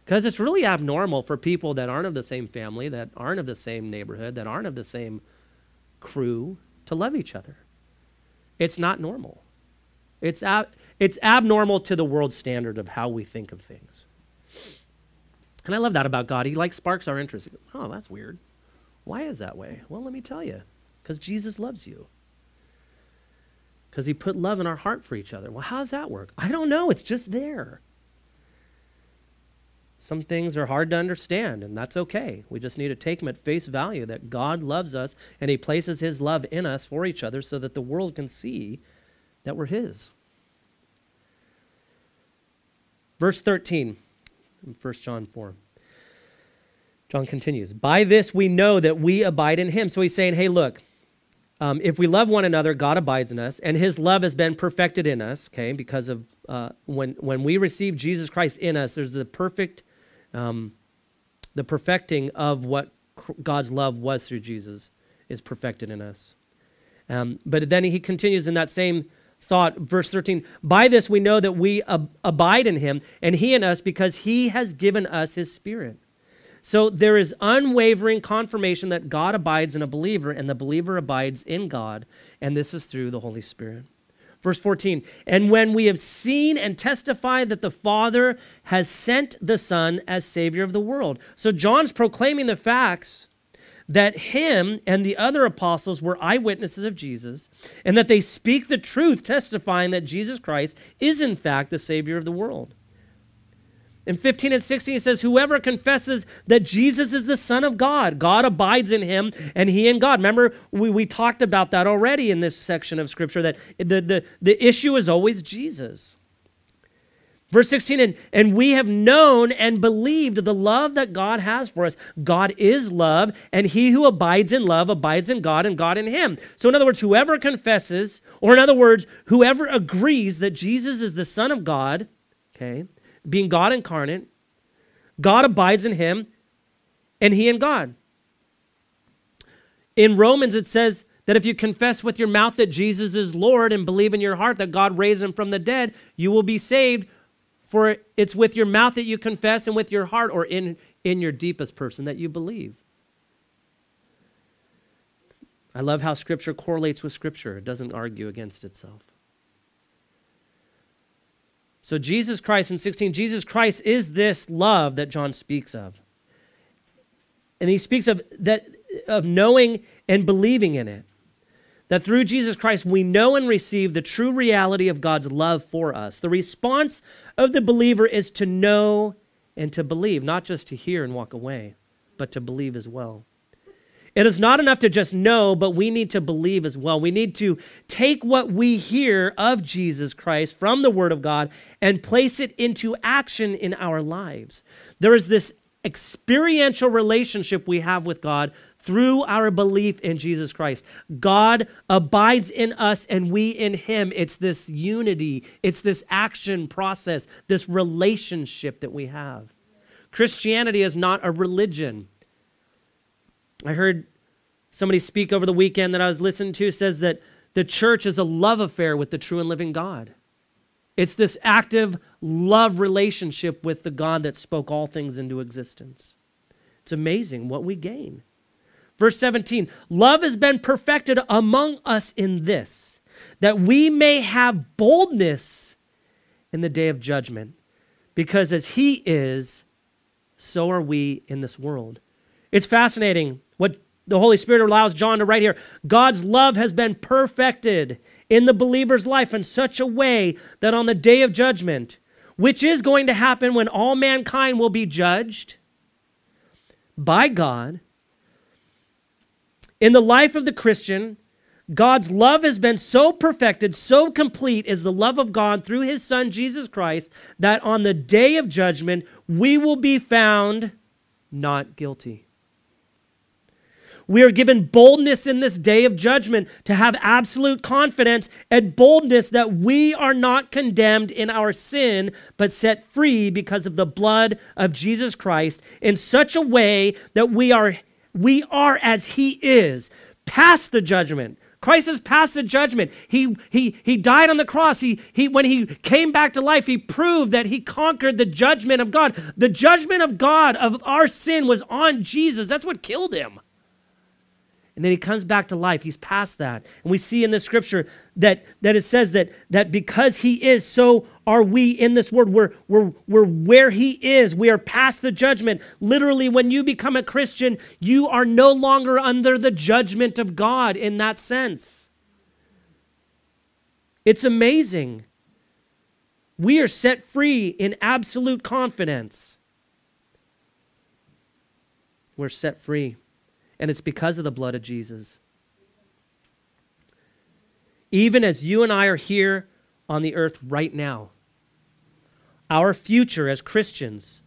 Because it's really abnormal for people that aren't of the same family, that aren't of the same neighborhood, that aren't of the same crew, to love each other. It's not normal. It's, ab it's abnormal to the world standard of how we think of things. And I love that about God. He like sparks our interest. Oh, that's weird. Why is that way? Well, let me tell you. Because Jesus loves you. Because he put love in our heart for each other. Well, how does that work? I don't know. It's just there. Some things are hard to understand, and that's okay. We just need to take them at face value that God loves us, and he places his love in us for each other so that the world can see that we're his. Verse thirteen. In First John four. John continues, by this we know that we abide in him. So he's saying, hey, look, um, if we love one another, God abides in us, and his love has been perfected in us, okay, because of uh, when, when we receive Jesus Christ in us, there's the perfect, um, the perfecting of what God's love was through Jesus is perfected in us. Um, but then he continues in that same thought, verse thirteen, by this we know that we ab abide in him and he in us, because he has given us his spirit. So there is unwavering confirmation that God abides in a believer and the believer abides in God, and this is through the Holy Spirit. Verse fourteen, and when we have seen and testified that the Father has sent the Son as Savior of the world. So John's proclaiming the facts that him and the other apostles were eyewitnesses of Jesus, and that they speak the truth, testifying that Jesus Christ is in fact the Savior of the world. In fifteen and sixteen, he says, whoever confesses that Jesus is the Son of God, God abides in him and he in God. Remember, we, we talked about that already in this section of Scripture, that the, the, the issue is always Jesus. Verse sixteen, and, and we have known and believed the love that God has for us. God is love, and he who abides in love abides in God and God in him. So in other words, whoever confesses, or in other words, whoever agrees that Jesus is the Son of God, okay, being God incarnate, God abides in him and he in God. In Romans, it says that if you confess with your mouth that Jesus is Lord and believe in your heart that God raised him from the dead, you will be saved. For it's with your mouth that you confess and with your heart, or in, in your deepest person, that you believe. I love how Scripture correlates with Scripture. It doesn't argue against itself. So Jesus Christ in sixteen, Jesus Christ is this love that John speaks of. And he speaks of, that, of knowing and believing in it. That through Jesus Christ, we know and receive the true reality of God's love for us. The response of the believer is to know and to believe, not just to hear and walk away, but to believe as well. It is not enough to just know, but we need to believe as well. We need to take what we hear of Jesus Christ from the Word of God and place it into action in our lives. There is this experiential relationship we have with God through our belief in Jesus Christ. God abides in us and we in him. It's this unity. It's this action process, this relationship that we have. Christianity is not a religion. I heard somebody speak over the weekend that I was listening to, says that the church is a love affair with the true and living God. It's this active love relationship with the God that spoke all things into existence. It's amazing what we gain. Verse seventeen, love has been perfected among us in this, that we may have boldness in the day of judgment, because as he is, so are we in this world. It's fascinating what the Holy Spirit allows John to write here. God's love has been perfected in the believer's life in such a way that on the day of judgment, which is going to happen when all mankind will be judged by God, in the life of the Christian, God's love has been so perfected, so complete is the love of God through his son, Jesus Christ, that on the day of judgment, we will be found not guilty. We are given boldness in this day of judgment to have absolute confidence and boldness that we are not condemned in our sin, but set free because of the blood of Jesus Christ in such a way that we are, we are as he is, past the judgment. Christ has passed the judgment. He, he, he died on the cross. He, he, when he came back to life, he proved that he conquered the judgment of God. The judgment of God of our sin was on Jesus. That's what killed him. And then he comes back to life. He's past that. And we see in the scripture that, that it says that, that because he is, so are we in this world. We're, we're, we're where he is. We are past the judgment. Literally, when you become a Christian, you are no longer under the judgment of God in that sense. It's amazing. We are set free in absolute confidence. We're set free. And it's because of the blood of Jesus. Even as you and I are here on the earth right now, our future as Christians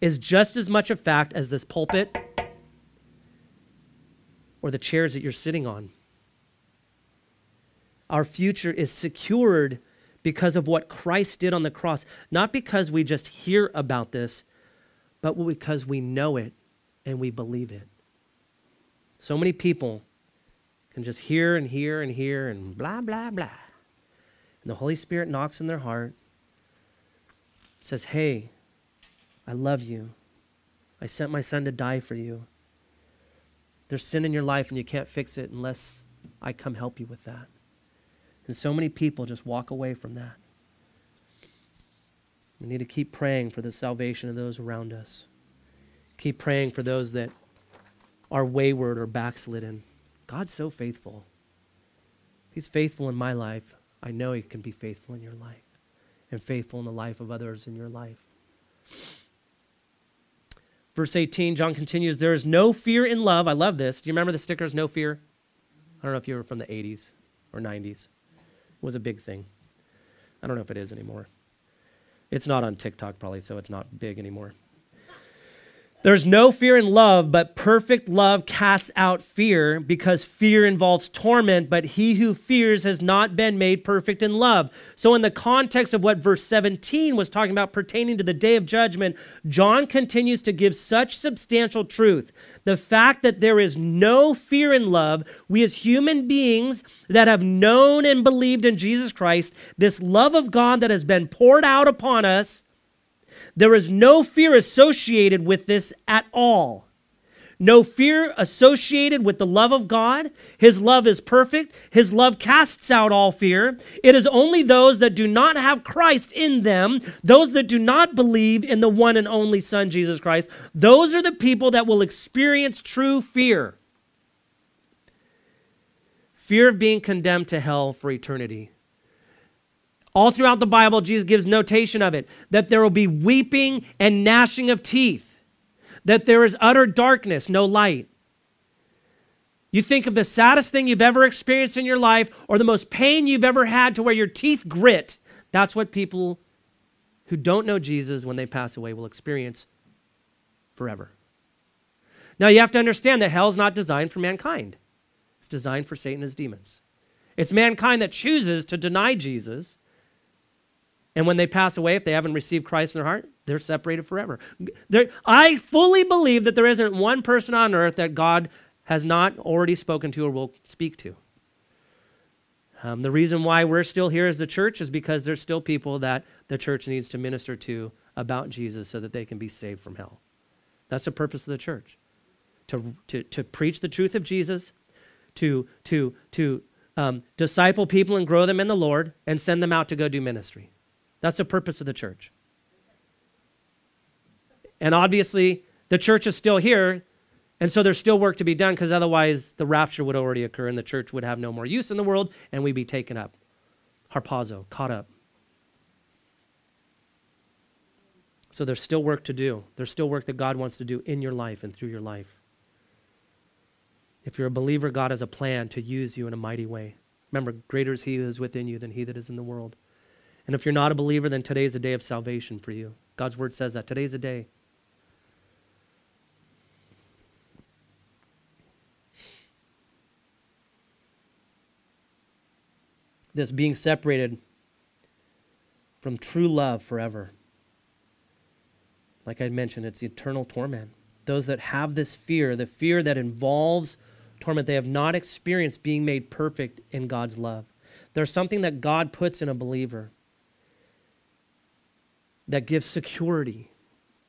is just as much a fact as this pulpit or the chairs that you're sitting on. Our future is secured because of what Christ did on the cross, not because we just hear about this, but because we know it and we believe it. So many people can just hear and hear and hear and blah, blah, blah. And the Holy Spirit knocks in their heart, says, hey, I love you. I sent my son to die for you. There's sin in your life and you can't fix it unless I come help you with that. And so many people just walk away from that. We need to keep praying for the salvation of those around us. Keep praying for those that are wayward or backslidden. God's so faithful. He's faithful in my life. I know he can be faithful in your life and faithful in the life of others in your life. Verse eighteen, John continues, there is no fear in love. I love this. Do you remember the stickers, no fear? I don't know if you were from the eighties or nineties. It was a big thing. I don't know if it is anymore. It's not on TikTok probably, so it's not big anymore. There's no fear in love, but perfect love casts out fear, because fear involves torment, but he who fears has not been made perfect in love. So in the context of what verse seventeen was talking about pertaining to the day of judgment, John continues to give such substantial truth. The fact that there is no fear in love, we as human beings that have known and believed in Jesus Christ, this love of God that has been poured out upon us, there is no fear associated with this at all. No fear associated with the love of God. His love is perfect. His love casts out all fear. It is only those that do not have Christ in them, those that do not believe in the one and only Son, Jesus Christ, those are the people that will experience true fear. Fear of being condemned to hell for eternity. All throughout the Bible, Jesus gives notation of it, that there will be weeping and gnashing of teeth, that there is utter darkness, no light. You think of the saddest thing you've ever experienced in your life or the most pain you've ever had to where your teeth grit. That's what people who don't know Jesus when they pass away will experience forever. Now, you have to understand that hell's not designed for mankind. It's designed for Satan and his demons. It's mankind that chooses to deny Jesus. And when they pass away, if they haven't received Christ in their heart, they're separated forever. There, I fully believe that there isn't one person on earth that God has not already spoken to or will speak to. Um, the reason why we're still here as the church is because there's still people that the church needs to minister to about Jesus so that they can be saved from hell. That's the purpose of the church, to, to, to preach the truth of Jesus, to, to, to um, disciple people and grow them in the Lord and send them out to go do ministry. That's the purpose of the church. And obviously, the church is still here, and so there's still work to be done, because otherwise the rapture would already occur and the church would have no more use in the world, and we'd be taken up. Harpazo, caught up. So there's still work to do. There's still work that God wants to do in your life and through your life. If you're a believer, God has a plan to use you in a mighty way. Remember, greater is he that is within you than he that is in the world. And if you're not a believer, then today is a day of salvation for you. God's word says that. Today's a day. This being separated from true love forever. Like I mentioned, it's the eternal torment. Those that have this fear, the fear that involves torment, they have not experienced being made perfect in God's love. There's something that God puts in a believer that gives security,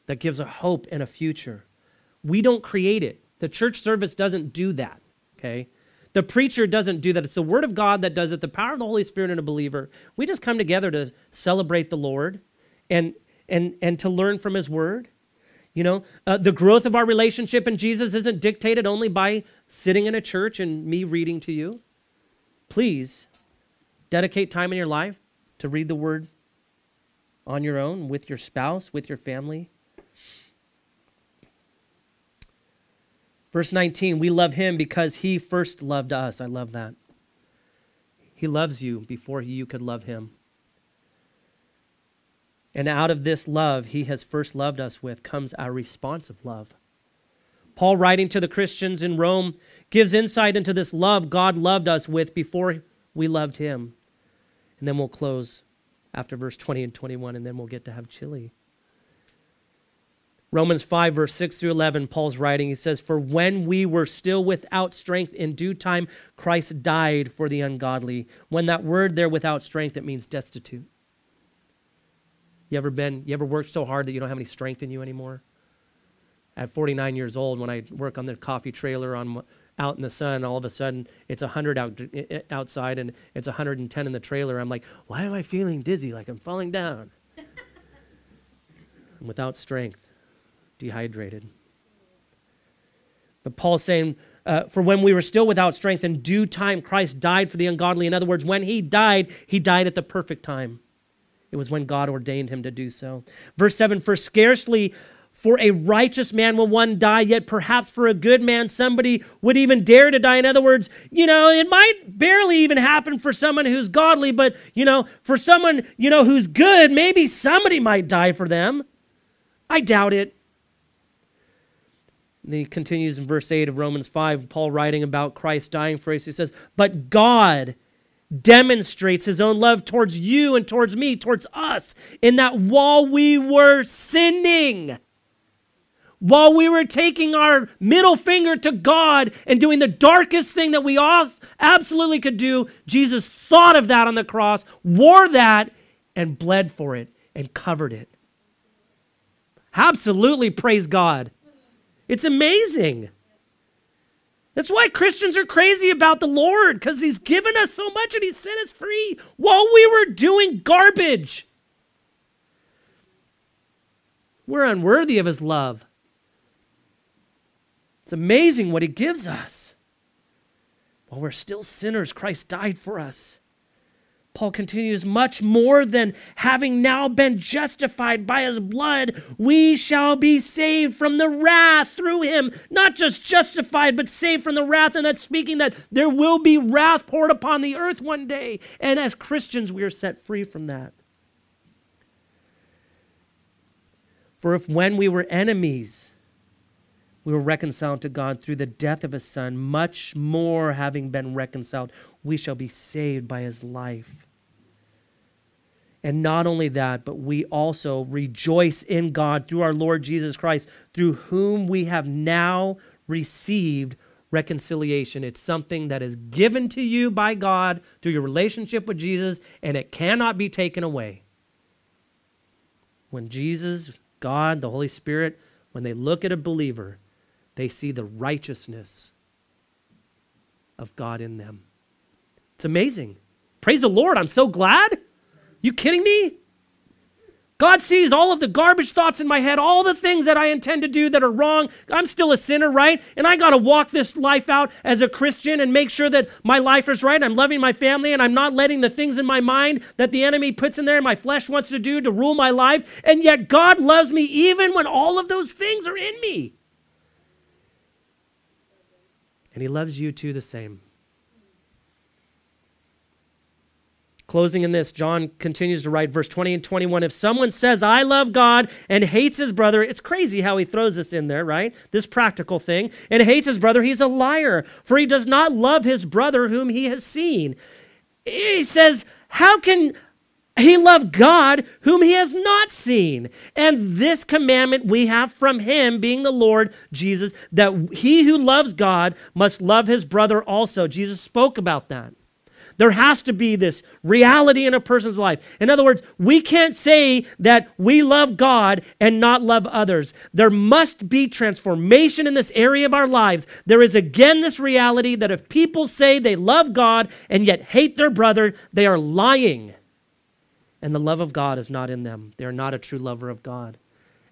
that gives a hope and a future. We don't create it. The church service doesn't do that, okay? The preacher doesn't do that. It's the word of God that does it, the power of the Holy Spirit in a believer. We just come together to celebrate the Lord and, and, and to learn from his word. You know, uh, the growth of our relationship in Jesus isn't dictated only by sitting in a church and me reading to you. Please dedicate time in your life to read the word on your own, with your spouse, with your family. Verse nineteen, we love him because he first loved us. I love that. He loves you before you could love him. And out of this love he has first loved us with comes our response of love. Paul, writing to the Christians in Rome, gives insight into this love God loved us with before we loved him. And then we'll close after verse twenty and twenty-one, and then we'll get to have chili. Romans five, verse six through eleven, Paul's writing, he says, "For when we were still without strength, in due time Christ died for the ungodly." When that word there, without strength, it means destitute. You ever been, you ever worked so hard that you don't have any strength in you anymore? At forty-nine years old, when I work on the coffee trailer on out in the sun, all of a sudden it's one hundred out, outside and it's one hundred ten in the trailer. I'm like, why am I feeling dizzy, like I'm falling down? I'm without strength. Dehydrated. But Paul's saying, uh, for when we were still without strength, in due time Christ died for the ungodly. In other words, when he died, he died at the perfect time. It was when God ordained him to do so. Verse seven, "For scarcely for a righteous man will one die, yet perhaps for a good man somebody would even dare to die." In other words, you know, it might barely even happen for someone who's godly, but, you know, for someone, you know, who's good, maybe somebody might die for them. I doubt it. Then he continues in verse eight of Romans five, Paul writing about Christ dying for us. He says, "But God demonstrates his own love towards you and towards me, towards us, in that while we were sinning, while we were taking our middle finger to God and doing the darkest thing that we all absolutely could do, Jesus thought of that on the cross, wore that, and bled for it and covered it." Absolutely, praise God. It's amazing. That's why Christians are crazy about the Lord, because he's given us so much and he set us free while we were doing garbage. We're unworthy of his love. It's amazing what he gives us. While we're still sinners, Christ died for us. Paul continues, "Much more than having now been justified by his blood, we shall be saved from the wrath through him." Not just justified, but saved from the wrath. And that's speaking that there will be wrath poured upon the earth one day. And as Christians, we are set free from that. "For if when we were enemies, we were reconciled to God through the death of his son, much more having been reconciled, we shall be saved by his life. And not only that, but we also rejoice in God through our Lord Jesus Christ, through whom we have now received reconciliation." It's something that is given to you by God through your relationship with Jesus, and it cannot be taken away. When Jesus, God, the Holy Spirit, when they look at a believer, they see the righteousness of God in them. It's amazing. Praise the Lord. I'm so glad. You kidding me? God sees all of the garbage thoughts in my head, all the things that I intend to do that are wrong. I'm still a sinner, right? And I got to walk this life out as a Christian and make sure that my life is right. I'm loving my family and I'm not letting the things in my mind that the enemy puts in there and my flesh wants to do to rule my life. And yet God loves me even when all of those things are in me. And he loves you too the same. Closing in this, John continues to write verse twenty and twenty-one. If someone says, I love God and hates his brother, it's crazy how he throws this in there, right? This practical thing. And hates his brother, he's a liar, for he does not love his brother whom he has seen. He says, how can he love God whom he has not seen? And this commandment we have from him, being the Lord Jesus, that he who loves God must love his brother also. Jesus spoke about that. There has to be this reality in a person's life. In other words, we can't say that we love God and not love others. There must be transformation in this area of our lives. There is again this reality that if people say they love God and yet hate their brother, they are lying. And the love of God is not in them. They are not a true lover of God.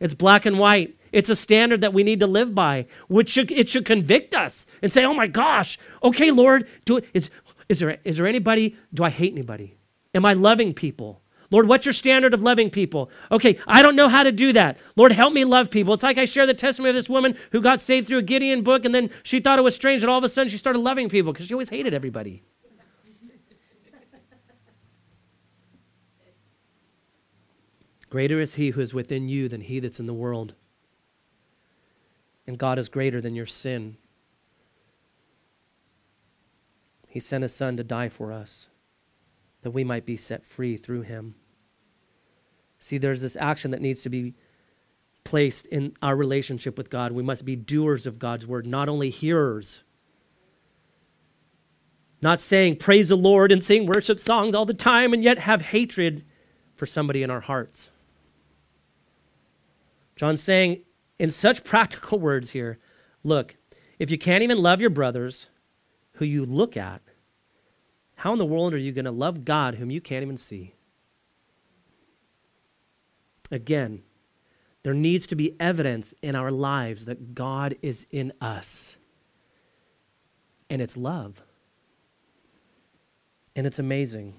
It's black and white. It's a standard that we need to live by, which should, it should convict us and say, oh my gosh, okay, Lord, do it. It's, Is there, is there anybody, do I hate anybody? Am I loving people? Lord, what's your standard of loving people? Okay, I don't know how to do that. Lord, help me love people. It's like I share the testimony of this woman who got saved through a Gideon book and then she thought it was strange and all of a sudden she started loving people because she always hated everybody. Greater is he who is within you than he that's in the world. And God is greater than your sin. He sent his son to die for us, that we might be set free through him. See, there's this action that needs to be placed in our relationship with God. We must be doers of God's word, not only hearers. Not saying, praise the Lord and sing worship songs all the time and yet have hatred for somebody in our hearts. John's saying in such practical words here, look, if you can't even love your brothers who you look at, how in the world are you going to love God whom you can't even see? Again, there needs to be evidence in our lives that God is in us. And it's love. And it's amazing.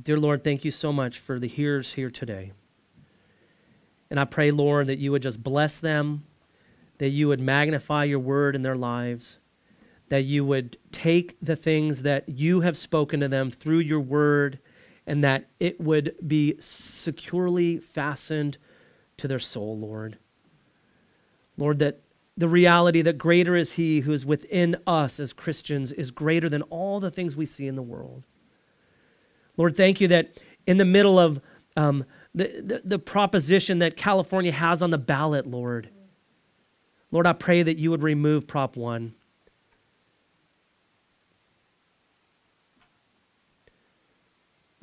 Dear Lord, thank you so much for the hearers here today. And I pray, Lord, that you would just bless them, that you would magnify your word in their lives, that you would take the things that you have spoken to them through your word, and that it would be securely fastened to their soul, Lord. Lord, that the reality that greater is he who is within us as Christians is greater than all the things we see in the world. Lord, thank you that in the middle of um, the, the, the proposition that California has on the ballot, Lord, Lord, I pray that you would remove Prop one.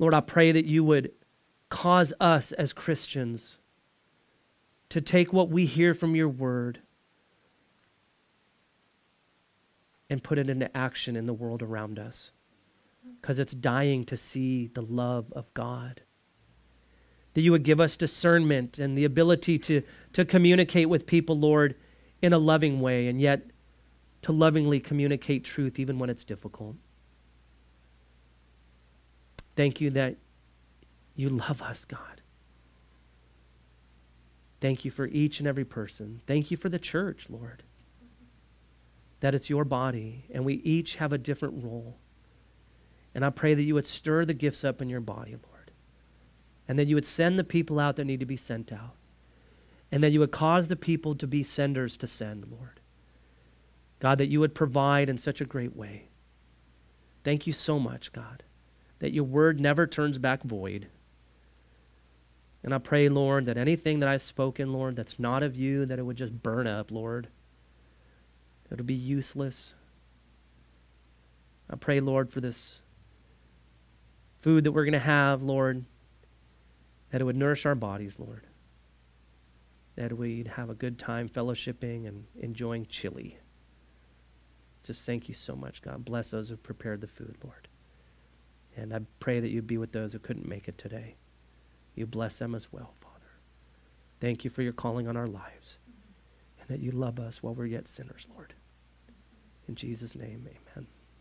Lord, I pray that you would cause us as Christians to take what we hear from your word and put it into action in the world around us, because it's dying to see the love of God. That you would give us discernment and the ability to, to communicate with people, Lord, in a loving way, and yet to lovingly communicate truth even when it's difficult. Thank you that you love us, God. Thank you for each and every person. Thank you for the church, Lord, that it's your body and we each have a different role. And I pray that you would stir the gifts up in your body, Lord, and that you would send the people out that need to be sent out. And that you would cause the people to be senders to send, Lord. God, that you would provide in such a great way. Thank you so much, God, that your word never turns back void. And I pray, Lord, that anything that I've spoken, Lord, that's not of you, that it would just burn up, Lord. That it would be useless. I pray, Lord, for this food that we're going to have, Lord, that it would nourish our bodies, Lord. That we'd have a good time fellowshipping and enjoying chili. Just thank you so much, God. Bless those who prepared the food, Lord. And I pray that you'd be with those who couldn't make it today. You bless them as well, Father. Thank you for your calling on our lives, and that you love us while we're yet sinners, Lord. In Jesus' name, amen.